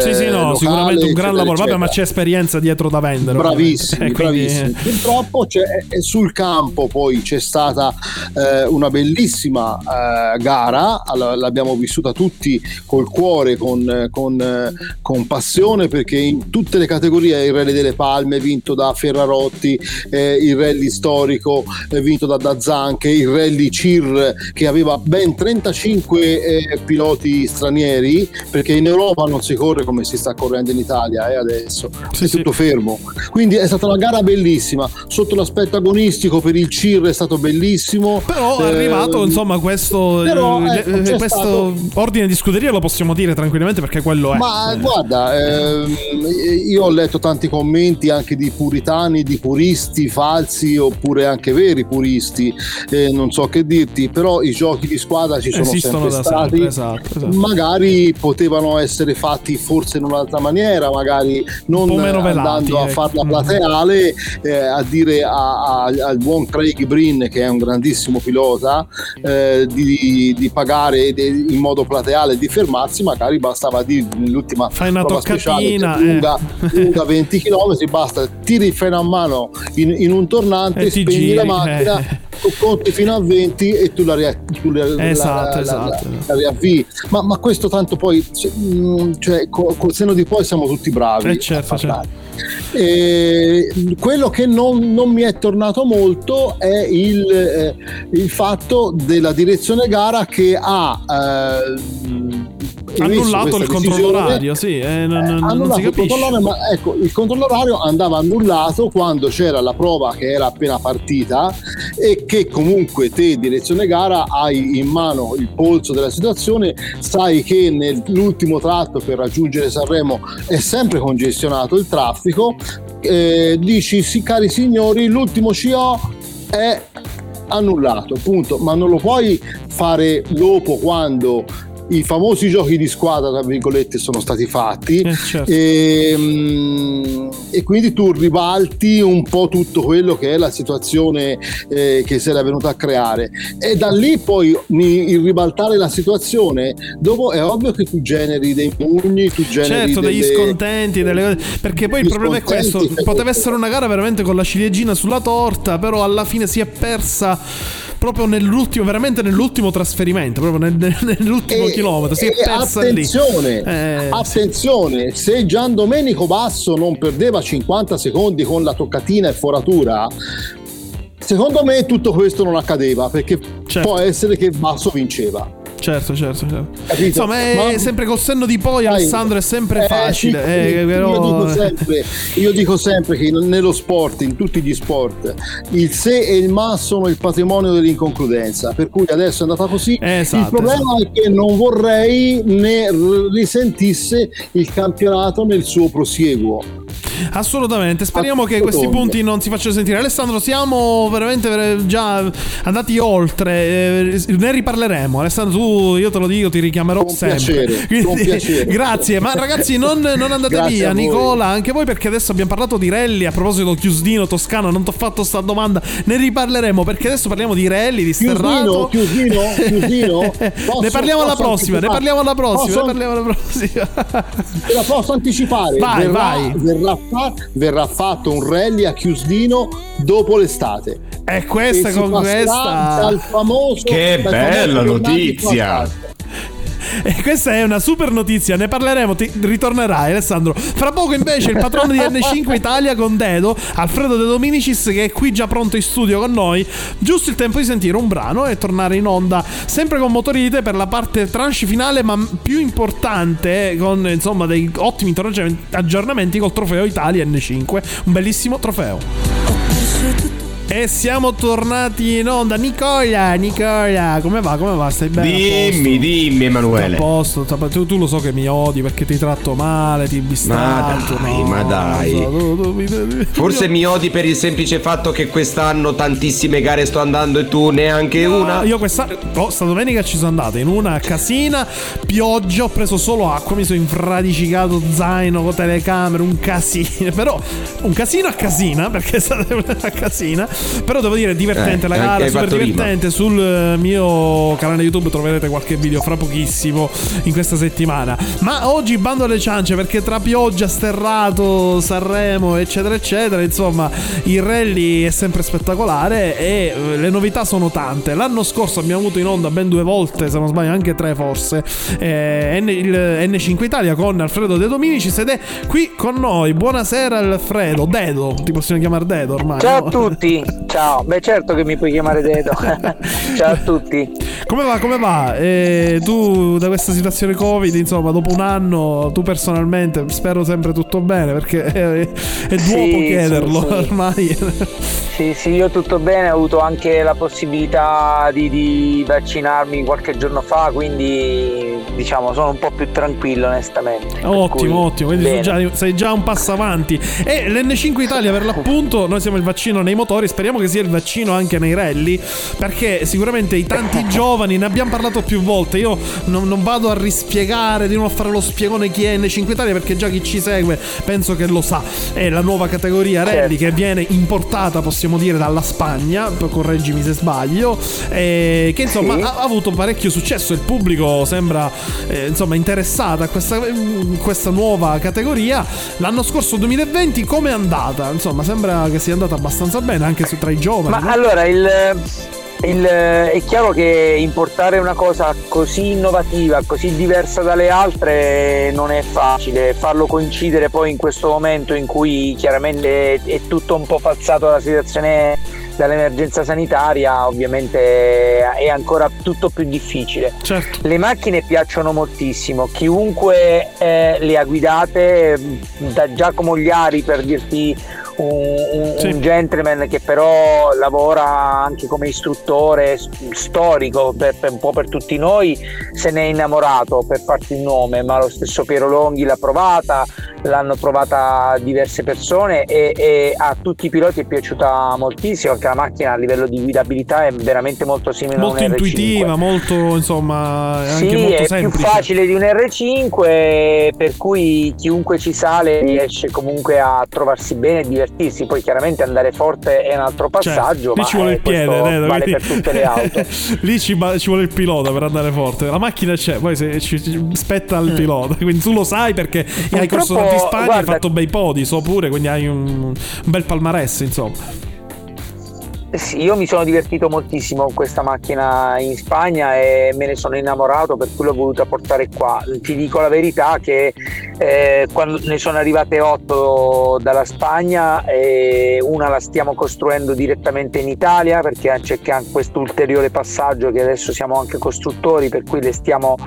sì sì no locale, sicuramente un gran lavoro, vabbè, ma c'è esperienza dietro da vendere, bravissimi eh, quindi... bravissimi purtroppo c'è, sul campo poi c'è stata eh, una bellissima eh, gara, l'abbiamo vissuta tutti col cuore, Con, con, con passione, perché in tutte le categorie il Rally delle Palme vinto da Ferrarotti, eh, il Rally storico eh, vinto da D'Azzanche, il Rally C I R che aveva ben trentacinque eh, piloti stranieri, perché in Europa non si corre come si sta correndo in Italia eh, adesso, sì, è tutto sì. fermo, quindi è stata una gara bellissima sotto l'aspetto agonistico. Per il C I R è stato bellissimo, però è arrivato eh, insomma questo, però, ecco, questo stato... ordine di scuderia lo possiamo dire tranquillamente, perché quello è. Ma guarda, ehm, io ho letto tanti commenti anche di puritani, di puristi falsi oppure anche veri puristi, eh, non so che dirti, però i giochi di squadra ci sono esistono sempre stati sempre, esatto, esatto. magari potevano essere fatti forse in un'altra maniera, magari non andando velati, a farla plateale finale eh, a dire a, a, al buon Craig Breen, che è un grandissimo pilota, eh, di, di pagare de, in modo plateale, di fermarsi. Magari bastava dire nell'ultima prova speciale lunga, eh. lunga venti chilometri, basta, tiri il freno a mano in, in un tornante e spegni giri, la macchina eh. tu conti fino a venti e tu la, tu la, esatto, la, esatto. la, la riavvii. Ma, ma questo tanto poi, cioè, col, col seno di poi siamo tutti bravi, eh certo, a parlare. Certo. E quello che non, non mi è tornato molto è il, eh, il fatto della direzione gara che ha eh, annullato il controllo orario, sì, eh, non, eh, non si capisce. Il ma ecco, il controllo orario andava annullato quando c'era la prova che era appena partita e che comunque te, direzione gara, hai in mano il polso della situazione, sai che nell'ultimo tratto per raggiungere Sanremo è sempre congestionato il traffico, eh, dici sì, cari signori, l'ultimo C O è annullato, punto, ma non lo puoi fare dopo, quando i famosi giochi di squadra, tra virgolette, sono stati fatti, eh, certo. e, e quindi tu ribalti un po' tutto quello che è la situazione eh, che si era venuta a creare, e da lì poi il ribaltare la situazione dopo è ovvio che tu generi dei pugni, tu generi certo, delle, degli scontenti, delle, perché poi il problema è questo, poteva essere una gara veramente con la ciliegina sulla torta, però alla fine si è persa proprio nell'ultimo, veramente nell'ultimo trasferimento, proprio nel, nell'ultimo e, chilometro si è persa attenzione, lì. Eh, attenzione, se Giandomenico Basso non perdeva cinquanta secondi con la toccatina e foratura, secondo me tutto questo non accadeva, perché certo. può essere che Basso vinceva. Certo, certo, certo. Capito? Insomma, è ma... sempre col senno di poi, Alessandro, è sempre eh, facile. Sì, eh, io, però... dico sempre, io dico sempre che nello sport, in tutti gli sport, il se e il ma sono il patrimonio dell'inconcludenza. Per cui adesso è andata così. Esatto, il problema esatto. è che non vorrei ne risentisse il campionato nel suo prosieguo. Assolutamente, speriamo che questi punti non si facciano sentire. Alessandro, siamo veramente già andati oltre, ne riparleremo. Alessandro, tu, io te lo dico, ti richiamerò con sempre piacere, quindi, con piacere. Grazie, ma ragazzi non, non andate grazie via Nicola, anche voi, perché adesso abbiamo parlato di rally. A proposito, Chiusdino, Toscano, non ti ho fatto sta domanda, ne riparleremo, perché adesso parliamo di rally, di sterrato. Chiusdino, Chiusdino, Chiusdino. Ne parliamo alla prossima, ne parliamo alla prossima, ne parliamo alla prossima. Te la posso anticipare, vai, verrà, vai. verrà verrà fatto un rally a Chiusdino dopo l'estate. È questa, e con questa dal famoso, che bella notizia. E questa è una super notizia, ne parleremo, ti ritornerai Alessandro. Fra poco invece il patrono di N cinque Italia con Dedo, Alfredo De Dominicis, che è qui già pronto in studio con noi. Giusto il tempo di sentire un brano e tornare in onda sempre con Motorite per la parte tranche finale, ma più importante, con insomma dei ottimi aggiornamenti col trofeo Italia N cinque, un bellissimo trofeo. E siamo tornati in onda. Nicola, Nicola, come va? Come va? Stai bene? Dimmi, dimmi Emanuele. A posto, tu, tu lo so che mi odi perché ti tratto male, ti bistaccio. Ma dai, no, ma dai. So, tu, tu, tu, tu, Forse io... mi odi per il semplice fatto che quest'anno tantissime gare sto andando e tu neanche no, una. Io questa oh, sta domenica ci sono andato in una casina, pioggia, ho preso solo acqua, mi sono infradicicato zaino con telecamere, un casino. Però un casino a casina, perché è stata una casina. Però devo dire, divertente eh, la gara, super divertente rima. Sul mio canale YouTube troverete qualche video fra pochissimo in questa settimana. Ma oggi bando alle ciance, perché tra pioggia, sterrato, Sanremo eccetera eccetera, insomma il rally è sempre spettacolare e le novità sono tante. L'anno scorso abbiamo avuto in onda ben due volte, se non sbaglio anche tre forse, eh, il N cinque Italia con Alfredo De Dominicis, ed è qui con noi. Buonasera Alfredo, Dedo, ti possiamo chiamare Dedo ormai. Ciao a tutti. Ciao, beh certo che mi puoi chiamare Dedo. Ciao a tutti. Come va, come va? Eh, tu da questa situazione Covid, insomma, dopo un anno, tu personalmente, spero sempre tutto bene, perché è, è duomo sì, chiederlo sì, sì. ormai. Sì, sì, io tutto bene, ho avuto anche la possibilità di, di vaccinarmi qualche giorno fa, quindi diciamo sono un po' più tranquillo onestamente. Ottimo, ottimo, quindi già, sei già un passo avanti. E l'N cinque Italia per l'appunto, noi siamo il vaccino nei motori, speriamo che sia il vaccino anche nei rally, perché sicuramente i tanti giovani, ne abbiamo parlato più volte, io non, non vado a rispiegare di nuovo a fare lo spiegone chi è N cinque Italia, perché già chi ci segue penso che lo sa, è la nuova categoria rally, certo, che viene importata possiamo dire dalla Spagna, correggimi se sbaglio, eh, che insomma sì, ha, ha avuto parecchio successo, il pubblico sembra eh, insomma interessato a questa, questa nuova categoria. L'anno scorso duemilaventi com'è andata? Insomma sembra che sia andata abbastanza bene anche su, tra i giovani. Ma no? Allora il... Il, è chiaro che importare una cosa così innovativa, così diversa dalle altre non è facile, farlo coincidere poi in questo momento in cui chiaramente è, è tutto un po' falsato dalla situazione dall'emergenza sanitaria, ovviamente è ancora tutto più difficile. Certo. Le macchine piacciono moltissimo, chiunque eh, le ha guidate, da Giacomo Ogliari per dirti un, sì, un gentleman che però lavora anche come istruttore storico per, per un po' per tutti noi, se ne è innamorato per farti il nome, ma lo stesso Piero Longhi l'ha provata, l'hanno provata diverse persone e, e a tutti i piloti è piaciuta moltissimo, anche la macchina a livello di guidabilità è veramente molto simile molto a un R cinque, molto intuitiva, molto insomma è sì, anche molto è semplice, più facile di un R cinque, per cui chiunque ci sale riesce comunque a trovarsi bene e divertirsi, poi chiaramente andare forte è un altro passaggio, cioè, lì ma ci vuole eh, il piede, eh, vale per tutte le auto lì ci, ci vuole il pilota per andare forte, la macchina c'è, poi se, ci, ci, spetta al mm. pilota, quindi tu lo sai perché hai corso tanti Spagna, guarda, hai fatto bei podi, so pure, quindi hai un, un bel palmarès insomma. Sì, io mi sono divertito moltissimo con questa macchina in Spagna e me ne sono innamorato, per cui l'ho voluta portare qua. Ti dico la verità che eh, quando ne sono arrivate otto dalla Spagna, eh, una la stiamo costruendo direttamente in Italia perché c'è questo ulteriore passaggio che adesso siamo anche costruttori, per cui le stiamo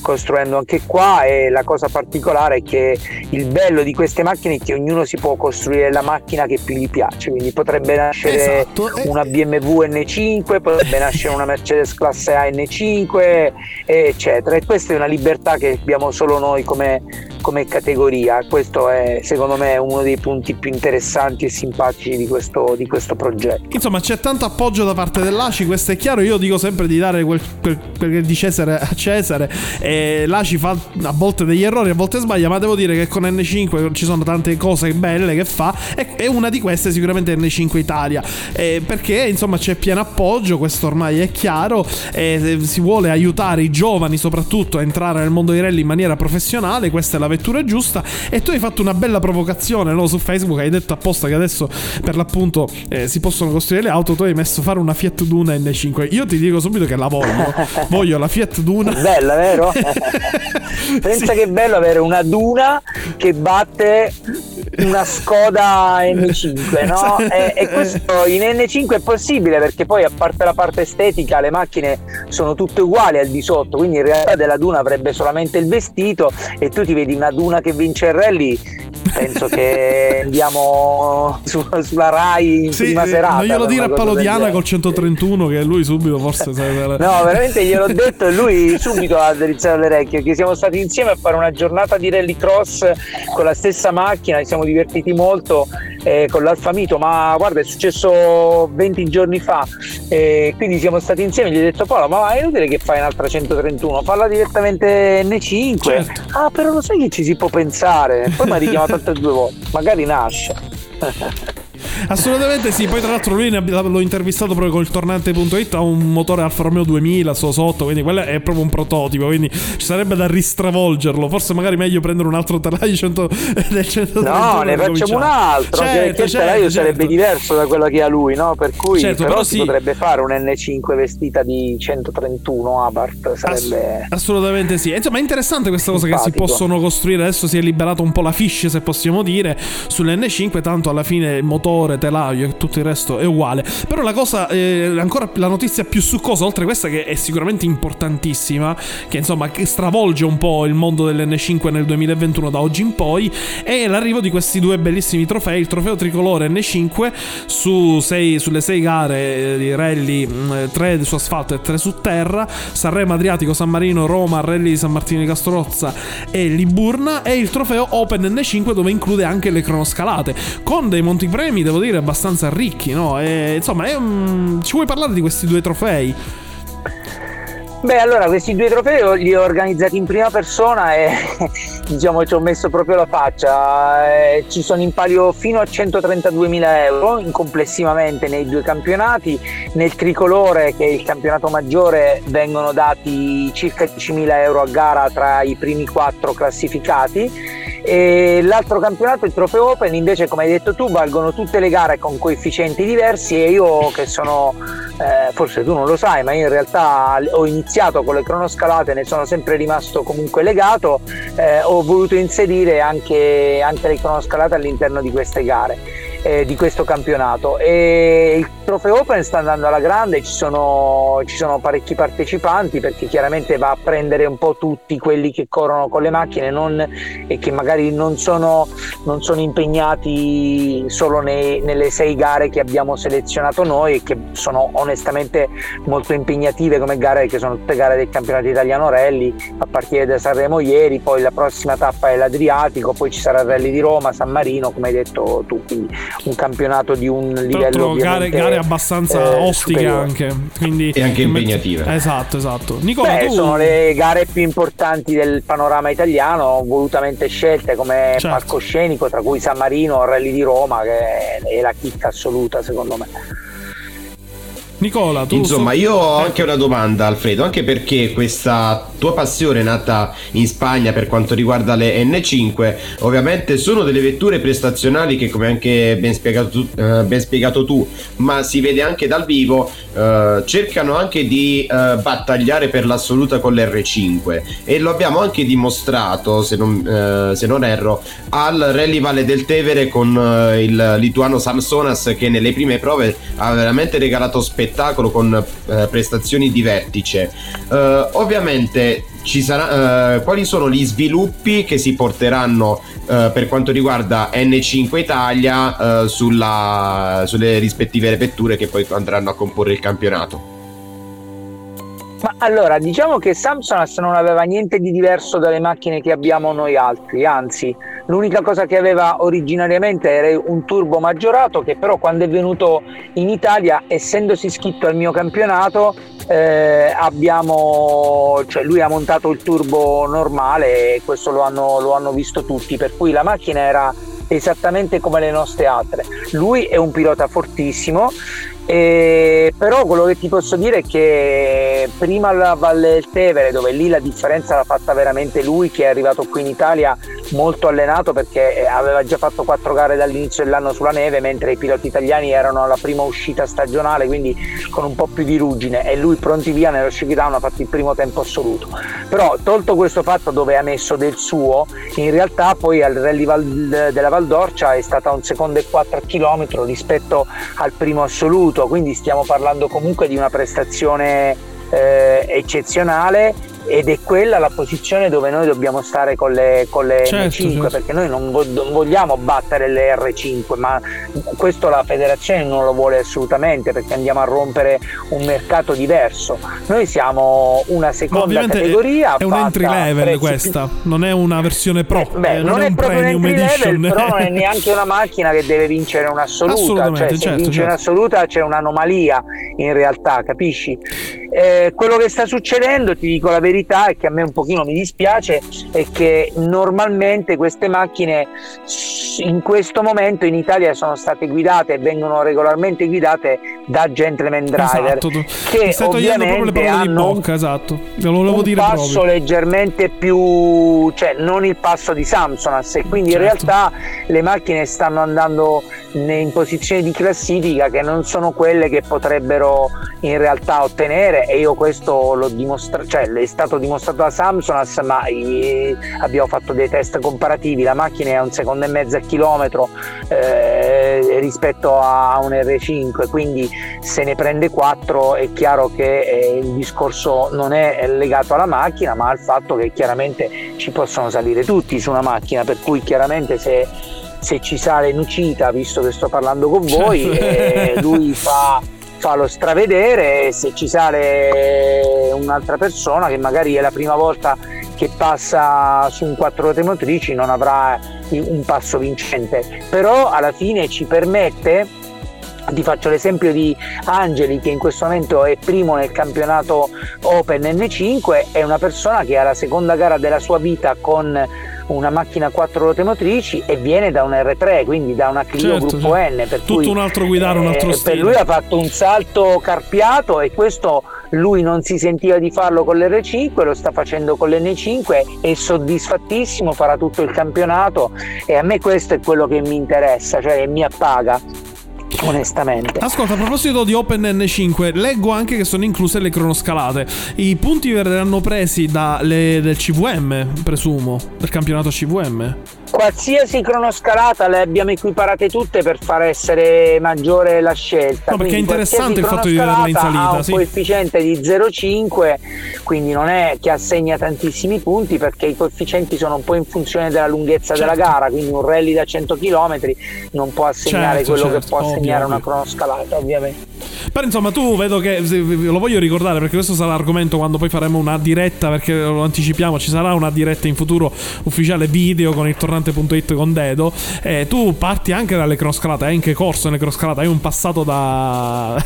costruendo anche qua, e la cosa particolare è che il bello di queste macchine è che ognuno si può costruire la macchina che più gli piace, quindi potrebbe nascere esatto. una B M W N cinque, potrebbe nascere una Mercedes classe A N cinque eccetera, e questa è una libertà che abbiamo solo noi come, come categoria. Questo è secondo me uno dei punti più interessanti e simpatici di questo, di questo progetto. Insomma c'è tanto appoggio da parte dell'A C I, questo è chiaro, io dico sempre di dare quel, quel, quel di Cesare a Cesare, e l'A C I fa a volte degli errori, a volte sbaglia, ma devo dire che con N cinque ci sono tante cose belle che fa, e, e una di queste è sicuramente N cinque Italia, e perché insomma c'è pieno appoggio, questo ormai è chiaro, e si vuole aiutare i giovani soprattutto a entrare nel mondo dei rally in maniera professionale, questa è la vettura giusta. E tu hai fatto una bella provocazione, no? Su Facebook hai detto apposta che adesso per l'appunto eh, si possono costruire le auto, tu hai messo fare una Fiat Duna N cinque, io ti dico subito che la voglio voglio la Fiat Duna, bella vero? Pensa sì, che è bello avere una Duna che batte una Skoda N cinque, no? E, e questo in N cinque è possibile, perché poi a parte la parte estetica le macchine sono tutte uguali al di sotto, quindi in realtà della Duna avrebbe solamente il vestito, e tu ti vedi una Duna che vince il rally, penso che andiamo su, sulla Rai in sì, prima serata. Non glielo dire a Paolo Diana col centotrentuno che lui subito forse sarebbe... No, veramente gliel'ho detto, e lui subito ha drizzato le orecchie, che siamo stati insieme a fare una giornata di rally cross con la stessa macchina, ci siamo divertiti molto eh, con l'Alfa Mito, ma guarda è successo venti giorni fa, eh, quindi siamo stati insieme, gli ho detto Paolo ma è inutile che fai un'altra centotrentuno, falla direttamente N cinque. Certo. Ah però lo sai che ci si può pensare, poi mi ha richiamato altre due volte, magari nasce. Assolutamente sì, poi tra l'altro lui l'ho intervistato proprio col tornante punto it, ha un motore Alfa Romeo duemila so sotto, quindi quello è proprio un prototipo, quindi ci sarebbe da ristravolgerlo, forse magari meglio prendere un altro telaio cento, del centotrenta. No, ne facciamo un altro, certo, che certo, il telaio certo. sarebbe diverso da quello che ha lui, no? Per cui certo, però, però si sì. potrebbe fare un N cinque vestita di centotrentuno Abarth, sarebbe... Ass- assolutamente sì, insomma è interessante questa cosa simpatico. Che si possono costruire, adesso si è liberato un po' la fiche se possiamo dire sull'N cinque, tanto alla fine il motore motore, telaio e tutto il resto è uguale. Però la cosa, eh, ancora la notizia più succosa, oltre a questa che è sicuramente importantissima, che insomma che stravolge un po' il mondo dell'N cinque nel duemilaventuno da oggi in poi, è l'arrivo di questi due bellissimi trofei, il trofeo tricolore N cinque su sei, sulle sei gare di rally, tre su asfalto e tre su terra, Sanremo, Adriatico, San Marino, Roma, Rally di San Martino di Castrozza e Liburna, e il trofeo Open N cinque, dove include anche le cronoscalate, con dei montepremi devo dire abbastanza ricchi, no? E, insomma, è un... ci vuoi parlare di questi due trofei? Beh, allora, questi due trofei li ho organizzati in prima persona e diciamo ci ho messo proprio la faccia. Eh, ci sono in palio fino a centotrentaduemila euro in complessivamente nei due campionati. Nel tricolore, che è il campionato maggiore, vengono dati circa diecimila euro a gara tra i primi quattro classificati. E l'altro campionato, il Trofeo Open, invece, come hai detto tu, valgono tutte le gare con coefficienti diversi, e io che sono, eh, forse tu non lo sai, ma io in realtà ho iniziato con le cronoscalate, ne sono sempre rimasto comunque legato, eh, ho voluto inserire anche, anche le cronoscalate all'interno di queste gare, Eh, di questo campionato. E il Trofeo Open sta andando alla grande, ci sono, ci sono parecchi partecipanti, perché chiaramente va a prendere un po' tutti quelli che corrono con le macchine non, e che magari non sono, non sono impegnati solo nei, nelle sei gare che abbiamo selezionato noi, e che sono onestamente molto impegnative come gare, che sono tutte gare del campionato italiano Rally, a partire da Sanremo ieri, poi la prossima tappa è l'Adriatico, poi ci sarà il Rally di Roma, San Marino, come hai detto tu, quindi un campionato di un livello, gare, gare abbastanza eh, ostiche superiore. Anche quindi, e anche impegnative. Esatto, esatto. Nicola, Beh, tu... sono le gare più importanti del panorama italiano, volutamente scelte come certo. palcoscenico, tra cui San Marino, Rally di Roma, che è la chicca assoluta secondo me. Nicola, tu insomma, su... io ho anche una domanda, Alfredo, anche perché questa tua passione nata in Spagna per quanto riguarda le N cinque, ovviamente sono delle vetture prestazionali che, come anche ben spiegato tu, eh, ben spiegato tu ma si vede anche dal vivo, eh, cercano anche di eh, battagliare per l'assoluta con l'R cinque, e lo abbiamo anche dimostrato, se non, eh, se non erro, al Rally Valle del Tevere con eh, il lituano Samsonas, che nelle prime prove ha veramente regalato spettacolo con eh, prestazioni di vertice. Uh, ovviamente ci sarà, uh, quali sono gli sviluppi che si porteranno uh, per quanto riguarda N cinque Italia uh, sulla, sulle rispettive vetture che poi andranno a comporre il campionato? Ma allora, diciamo che Samsonas non aveva niente di diverso dalle macchine che abbiamo noi altri, anzi l'unica cosa che aveva originariamente era un turbo maggiorato, che però quando è venuto in Italia, essendosi iscritto al mio campionato, eh, abbiamo, cioè lui ha montato il turbo normale, e questo lo hanno, lo hanno visto tutti, per cui la macchina era esattamente come le nostre altre. Lui è un pilota fortissimo, eh, però quello che ti posso dire è che prima alla Valle del Tevere, dove lì la differenza l'ha fatta veramente lui, che è arrivato qui in Italia molto allenato, perché aveva già fatto quattro gare dall'inizio dell'anno sulla neve, mentre i piloti italiani erano alla prima uscita stagionale, quindi con un po' più di ruggine, e lui pronti via nello shakedown ha fatto il primo tempo assoluto. Però tolto questo fatto, dove ha messo del suo, in realtà poi al Rally Val- della Val d'Orcia è stata un secondo e quattro chilometro rispetto al primo assoluto, quindi stiamo parlando comunque di una prestazione eh, eccezionale, ed è quella la posizione dove noi dobbiamo stare con le, con le certo, N cinque, certo. Perché noi non vogliamo battere le R cinque, ma questo la federazione non lo vuole assolutamente, perché andiamo a rompere un mercato diverso. Noi siamo una seconda categoria, è un entry level questa, non è una versione pro, eh, beh, non, non è, è un proprio premium entry edition level, però non è neanche una macchina che deve vincere un'assoluta, cioè se certo, vince certo. un'assoluta c'è un'anomalia in realtà, capisci? Eh, quello che sta succedendo, ti dico la verità, è che a me un pochino mi dispiace, è che normalmente queste macchine in questo momento in Italia sono state guidate e vengono regolarmente guidate da gentleman driver, esatto, che ovviamente hanno bocca, esatto. un dire passo proprio. leggermente più, cioè non il passo di Samsonas, e quindi certo. in realtà le macchine stanno andando in posizioni di classifica che non sono quelle che potrebbero in realtà ottenere, e io questo l'ho dimostrato, cioè è stato dimostrato da Samsonas, ma i- abbiamo fatto dei test comparativi, la macchina è a un secondo e mezzo a chilometro eh, rispetto a un erre cinque, quindi se ne prende quattro è chiaro che eh, il discorso non è legato alla macchina, ma al fatto che chiaramente ci possono salire tutti su una macchina, per cui chiaramente se se ci sale Nucita, visto che sto parlando con voi, eh, lui fa, fa lo stravedere, e se ci sale un'altra persona che magari è la prima volta che passa su un quattro ruote motrici non avrà un passo vincente, però alla fine ci permette, ti faccio l'esempio di Angeli che in questo momento è primo nel campionato Open enne cinque, è una persona che ha la seconda gara della sua vita con una macchina quattro ruote motrici e viene da un erre tre, quindi da una Clio, certo, gruppo, certo, N, per tutto cui, un altro guidare, un altro eh, stile. Per lui ha fatto un salto carpiato, e questo lui non si sentiva di farlo con l'erre cinque, lo sta facendo con l'enne cinque, è soddisfattissimo, farà tutto il campionato, e a me questo è quello che mi interessa, cioè mi appaga onestamente. Ascolta, a proposito di Open enne cinque, leggo anche che sono incluse le cronoscalate. I punti verranno presi dal C V M, presumo, del campionato C V M. Qualsiasi cronoscalata le abbiamo equiparate tutte per far essere maggiore la scelta. No, perché quindi è interessante il fatto di vederla in salita. Ha un sì. coefficiente di zero virgola cinque, quindi non è che assegna tantissimi punti, perché i coefficienti sono un po' in funzione della lunghezza, certo, della gara, quindi un rally da cento chilometri non può assegnare, certo, quello, certo, che può assegnare una cronoscalata, ovviamente. Però insomma, tu vedo che, lo voglio ricordare perché questo sarà l'argomento quando poi faremo una diretta, perché lo anticipiamo, ci sarà una diretta in futuro ufficiale video con il tornante.it con Dedo, e tu parti anche dalle cronoscalate, hai anche corso nelle cronoscalate, hai un passato da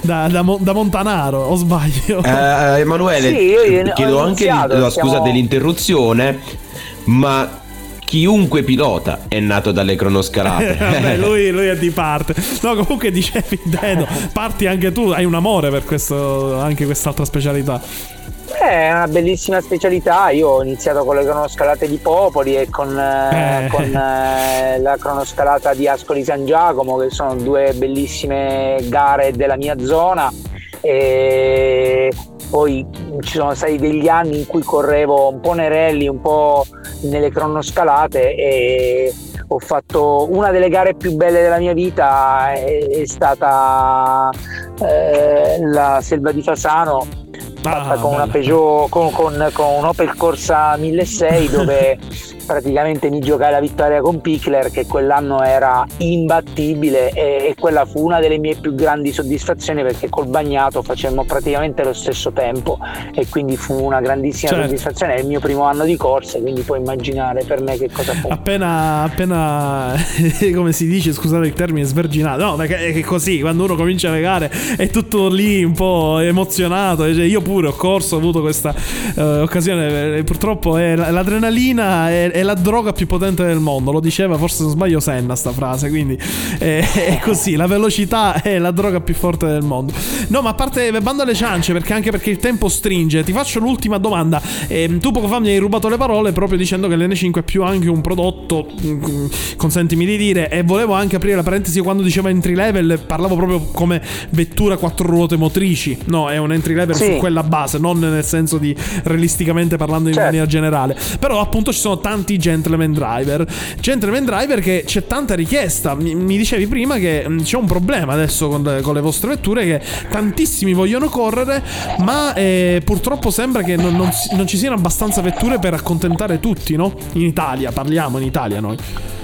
da, da, da montanaro, o sbaglio? Eh, Emanuele, sì, io, io chiedo anche la scusa dell'interruzione, ma chiunque pilota è nato dalle cronoscalate. Vabbè, lui, lui è di parte. No, comunque dicevi, Dedo, parti anche tu, hai un amore per questo, anche quest'altra specialità. È una bellissima specialità. Io ho iniziato con le cronoscalate di Popoli e con, eh. con eh, la cronoscalata di Ascoli San Giacomo, che sono due bellissime gare della mia zona, e poi ci sono stati degli anni in cui correvo un po' nei rally, un po' nelle cronoscalate, e ho fatto una delle gare più belle della mia vita, è, è stata eh, la Selva di Fasano, fatta ah, con bella. una Peugeot, con, con, con un Opel Corsa milleseicento, dove praticamente mi giocai la vittoria con Pickler, che quell'anno era imbattibile, e, e quella fu una delle mie più grandi soddisfazioni, perché col Bagnato facemmo praticamente lo stesso tempo, e quindi fu una grandissima, certo, soddisfazione. È il mio primo anno di corsa, quindi puoi immaginare per me che cosa fu. Appena, appena come si dice, scusate il termine, sverginato. No, perché è così, quando uno comincia le gare è tutto lì un po' emozionato, io pure ho corso, ho avuto questa uh, occasione, purtroppo è l'adrenalina è è la droga più potente del mondo, lo diceva forse, non sbaglio, Senna sta frase, quindi è, è così, la velocità è la droga più forte del mondo. No, ma a parte, bando alle ciance, perché anche perché il tempo stringe, ti faccio l'ultima domanda. Eh, tu poco fa mi hai rubato le parole proprio dicendo che l'enne cinque è più anche un prodotto, consentimi di dire, e volevo anche aprire la parentesi, quando dicevo entry level parlavo proprio come vettura quattro ruote motrici, no, è un entry level, sì, su quella base, non nel senso di realisticamente parlando in, certo, maniera generale, però appunto ci sono tanti gentleman driver, gentleman driver che c'è tanta richiesta. Mi, mi dicevi prima che c'è un problema adesso con, con le vostre vetture, che tantissimi vogliono correre, ma eh, purtroppo sembra che non, non, non ci siano abbastanza vetture per accontentare tutti, no? In Italia, parliamo in Italia noi.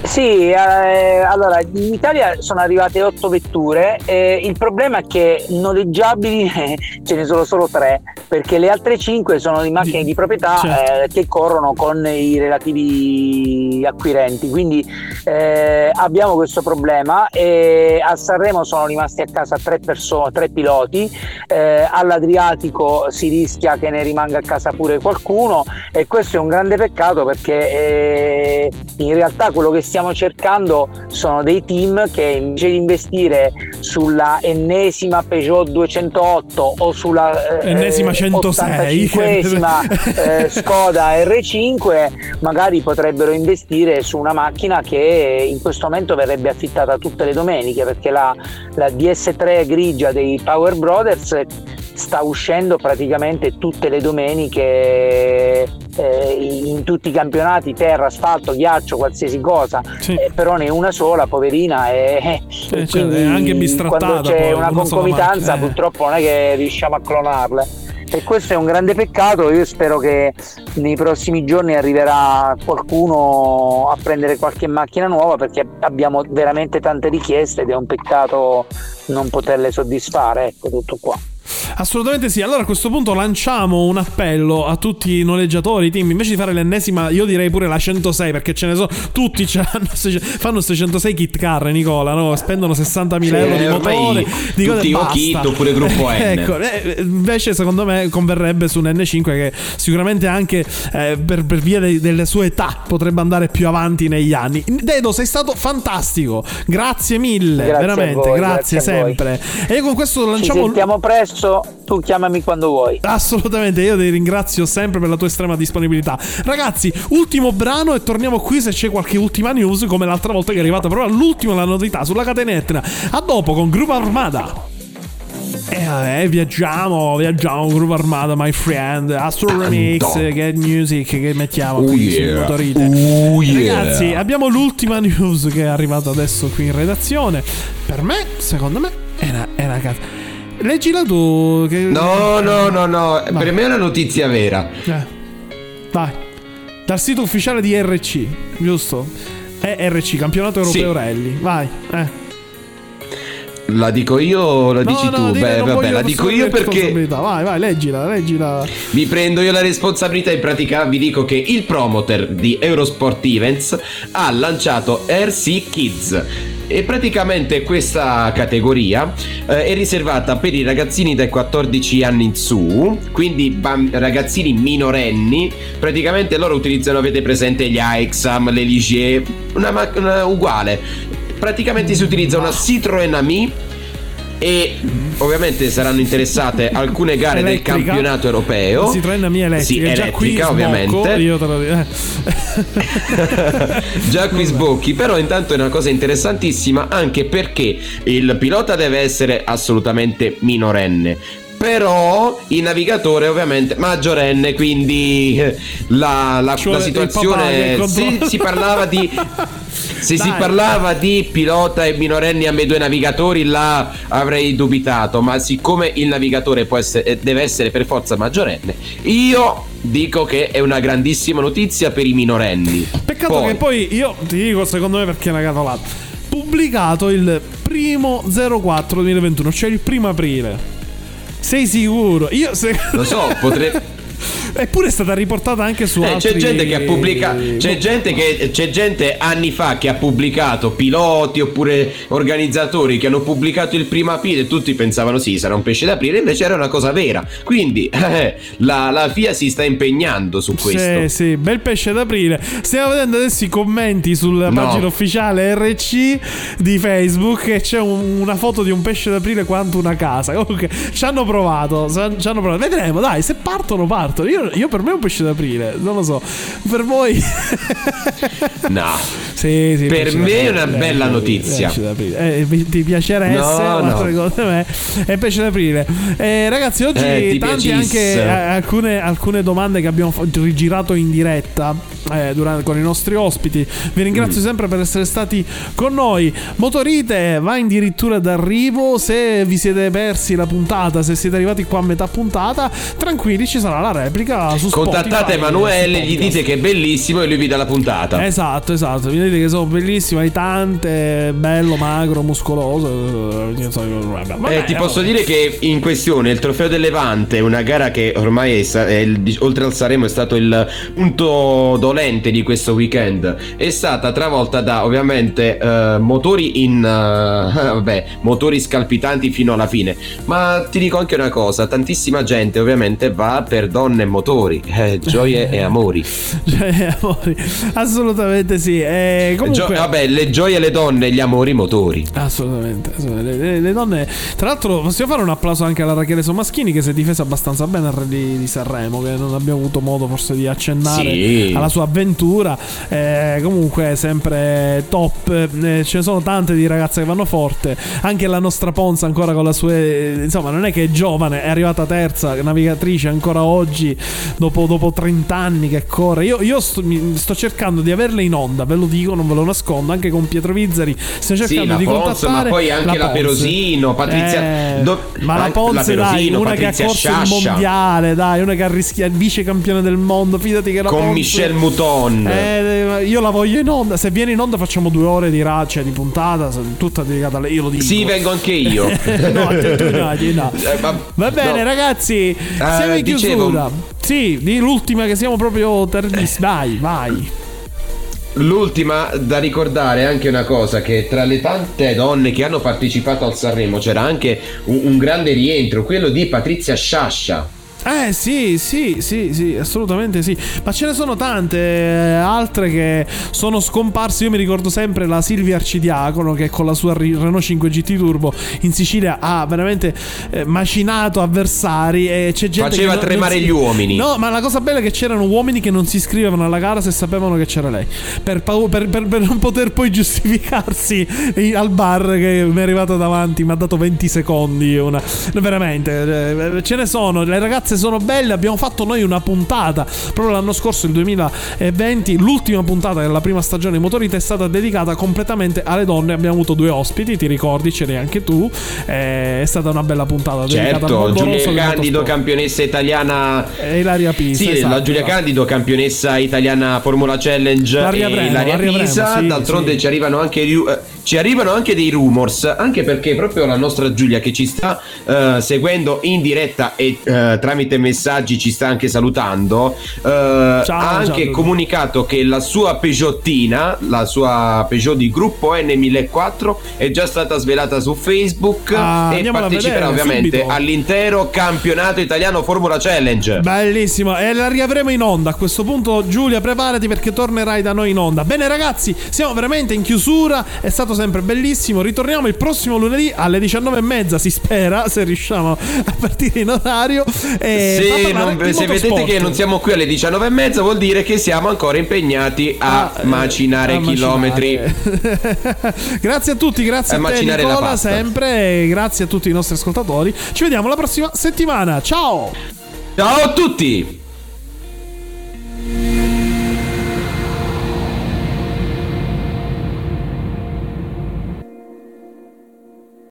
Sì, eh, allora in Italia sono arrivate otto vetture, eh, il problema è che noleggiabili eh, ce ne sono solo tre, perché le altre cinque sono di macchine di, di proprietà, certo, eh, che corrono con i relativi acquirenti, quindi eh, abbiamo questo problema. E a Sanremo sono rimasti a casa tre persone, tre piloti, eh, all'Adriatico si rischia che ne rimanga a casa pure qualcuno, e questo è un grande peccato, perché eh, in realtà quello che stiamo cercando sono dei team che, invece di investire sulla ennesima Peugeot duecentootto o sulla eh, ennesima centosei ottantacinquesima eh, Skoda erre cinque, magari potrebbero investire su una macchina che in questo momento verrebbe affittata tutte le domeniche, perché la, la D S tre grigia dei Power Brothers sta uscendo praticamente tutte le domeniche, eh, in tutti i campionati, terra, asfalto, ghiaccio, qualsiasi cosa, sì. eh, però ne è una sola, poverina, e, eh, e cioè, è anche bistrattata, quando c'è poi una concomitanza eh. purtroppo non è che riusciamo a clonarle, e questo è un grande peccato. Io spero che nei prossimi giorni arriverà qualcuno a prendere qualche macchina nuova, perché abbiamo veramente tante richieste ed è un peccato non poterle soddisfare, ecco, tutto qua. Assolutamente sì. Allora a questo punto lanciamo un appello a tutti i noleggiatori, i team, invece di fare l'ennesima, io direi pure la centosei, perché ce ne so, tutti ce l'hanno, fanno seicentosei kit car, Nicola, no? Spendono sessantamila euro di motore, di tutti i kit oppure gruppo N. Ecco, invece secondo me converrebbe su un N cinque che sicuramente anche eh, per, per via de- delle sue età potrebbe andare più avanti negli anni. Dedo, sei stato fantastico, grazie mille, grazie veramente, voi, grazie, grazie sempre. E con questo lanciamo... Ci sentiamo presto. Tu chiamami quando vuoi. Assolutamente, io ti ringrazio sempre per la tua estrema disponibilità. Ragazzi, ultimo brano e torniamo qui se c'è qualche ultima news, come l'altra volta che è arrivata però l'ultima, la novità sulla catena Etna. A dopo con Gruppo Armada. Eh, eh viaggiamo, viaggiamo Gruppo Armada, my friend. Astro Remix, Get Music, che mettiamo oh qui yeah. su Motorite. Oh Ragazzi, yeah. abbiamo l'ultima news che è arrivata adesso qui in redazione. Per me, secondo me, è una, è una cazzo. Leggila tu che... No, no, no, no, vai. Per me è una notizia vera eh. Vai. Dal sito ufficiale di R C, giusto? È R C, campionato europeo sì. Rally. Vai eh. La dico io, la no, dici no, tu? Dire, beh, vabbè, la dico io perché. Vai, vai, leggila, leggila. Mi prendo io la responsabilità. In pratica, vi dico che il promoter di Eurosport Events ha lanciato R C Kids. E praticamente questa categoria eh, è riservata per i ragazzini dai quattordici anni in su, quindi bam- ragazzini minorenni. Praticamente loro utilizzano, avete presente gli Aixam, le Ligier, una macchina uguale. Praticamente si utilizza una Citroën Ami e ovviamente saranno interessate alcune gare elettrica, del campionato europeo. Citroën Ami elettrica, sì, elettrica ovviamente. Io te lo dico. Già qui sbocchi, però intanto è una cosa interessantissima anche perché il pilota deve essere assolutamente minorenne. Però il navigatore ovviamente maggiorenne, quindi la, la, cioè, la situazione si, si parlava di se dai, si parlava dai. di pilota e minorenni ambedue navigatori là avrei dubitato, ma siccome il navigatore può essere, deve essere per forza maggiorenne, io dico che è una grandissima notizia per i minorenni. Peccato poi, che poi io ti dico secondo me perché è una cavolata, pubblicato il primo zero quattro duemilaventuno, cioè il primo aprile. Sei sicuro? Io se... Lo so, potrei... Eppure è stata riportata anche su eh, altri... C'è gente che ha pubblicato c'è gente che c'è gente anni fa che ha pubblicato piloti oppure organizzatori che hanno pubblicato il primo aprile e tutti pensavano sì, sarà un pesce d'aprile, invece era una cosa vera. Quindi eh, la, la F I A si sta impegnando su questo. Sì, sì, bel pesce d'aprile. Stiamo vedendo adesso i commenti sulla no. pagina ufficiale R C di Facebook e c'è un, una foto di un pesce d'aprile quanto una casa. Comunque ci hanno provato, ci hanno provato. Vedremo, dai, se partono partono. Io Io per me è un pesce d'aprile, non lo so. Per voi? No. Sì, sì, per me è una bella notizia. Eh, ti piacerebbe no, no. me è pesce d'aprile. Eh, ragazzi, oggi eh, tanti anche eh, alcune, alcune domande che abbiamo rigirato in diretta eh, durante, con i nostri ospiti. Vi ringrazio mm. sempre per essere stati con noi. Motorite va addirittura d'arrivo. Se vi siete persi la puntata, se siete arrivati qua a metà puntata, tranquilli, ci sarà la replica. Su Contattate Spotify, Emanuele, gli dite che è bellissimo e lui vi dà la puntata. Esatto, esatto. Vi dite che sono bellissimo, hai tante, bello, magro, muscoloso. Vabbè, eh, ti posso allora. dire che in questione il Trofeo del Levante, una gara che ormai è, è, è, oltre al Sanremo è stato il punto dolente di questo weekend, è stata travolta da ovviamente eh, motori in eh, vabbè, motori scalpitanti fino alla fine. Ma ti dico anche una cosa, tantissima gente ovviamente va per donne motori motori, eh, gioie e amori. Gioie e amori, assolutamente sì. E comunque... Gio- vabbè, le gioie, le donne, gli amori, i motori. Assolutamente, assolutamente. Le, le donne. Tra l'altro possiamo fare un applauso anche alla Rachele Sommaschini, che si è difesa abbastanza bene al Rally di Sanremo, che non abbiamo avuto modo forse di accennare, sì, alla sua avventura. Eh, comunque sempre top. Eh, ce ne sono tante di ragazze che vanno forte. Anche la nostra Ponza ancora con la sua, insomma, non è che è giovane, è arrivata terza, navigatrice ancora oggi dopo, dopo trenta anni che corre. Io, io sto, mi, sto cercando di averle in onda, ve lo dico, non ve lo nascondo, anche con Pietro Vizzari stiamo cercando, sì, di Ponzo, contattare. Ma poi anche la, la Perosino, Patrizia, eh, do... ma la Ponza, la Perosino, dai, una Patrizia che ha corso Sciascia, il mondiale, dai, una che ha rischiato, vice campione del mondo, fidati che la con Ponza, Michel Mouton, eh, io la voglio in onda. Se viene in onda facciamo due ore di raccia, di puntata tutta dedicata a lei, io lo dico. Sì, vengo anche io. No, tu no, tu no. Va bene, no, ragazzi, siamo uh, in chiusura, dicevo... Sì, di l'ultima, che siamo proprio tardissimi. Vai, vai. L'ultima da ricordare è anche una cosa, che tra le tante donne che hanno partecipato al Sanremo c'era anche un, un grande rientro, quello di Patrizia Sciascia. Eh sì, sì, sì, sì, assolutamente sì. Ma ce ne sono tante eh, altre che sono scomparse. Io mi ricordo sempre la Silvia Arcidiacono, che con la sua Renault cinque G T Turbo in Sicilia ha veramente eh, macinato avversari, e c'è gente faceva che non, tremare non si... gli uomini. No, ma la cosa bella è che c'erano uomini che non si iscrivevano alla gara se sapevano che c'era lei, per, paura, per, per, per non poter poi giustificarsi al bar che mi è arrivato davanti, mi ha dato venti secondi una... Veramente, eh, ce ne sono, le ragazze sono belle. Abbiamo fatto noi una puntata proprio l'anno scorso, il duemilaventi, l'ultima puntata della prima stagione Motorita è stata dedicata completamente alle donne. Abbiamo avuto due ospiti, ti ricordi, c'eri anche tu, è stata una bella puntata, certo, Giulia Candido, campionessa italiana, e Ilaria Pisa, sì, esatto, la Giulia esatto. Candido, campionessa italiana Formula Challenge, l'aria e Breno, Ilaria Pisa, Breno, sì, d'altronde sì. Ci arrivano anche ci arrivano anche dei rumors, anche perché proprio la nostra Giulia, che ci sta uh, seguendo in diretta e uh, tramite messaggi ci sta anche salutando, eh, ciao, ha anche ciao, comunicato che la sua Peugeotina, la sua Peugeot di gruppo N mille quattro è già stata svelata su Facebook, ah, e parteciperà ovviamente subito all'intero campionato italiano Formula Challenge. Bellissimo, e la riavremo in onda a questo punto. Giulia, preparati perché tornerai da noi in onda. Bene ragazzi, siamo veramente in chiusura, è stato sempre bellissimo, ritorniamo il prossimo lunedì alle diciannove e mezza, si spera, se riusciamo a partire in orario. Eh, sì, non, se vedete che non siamo qui alle diciannove e mezza vuol dire che siamo ancora impegnati a ah, macinare a chilometri macinare. Grazie a tutti, grazie a, a te Nicola sempre, grazie a tutti i nostri ascoltatori, ci vediamo la prossima settimana, ciao ciao a tutti.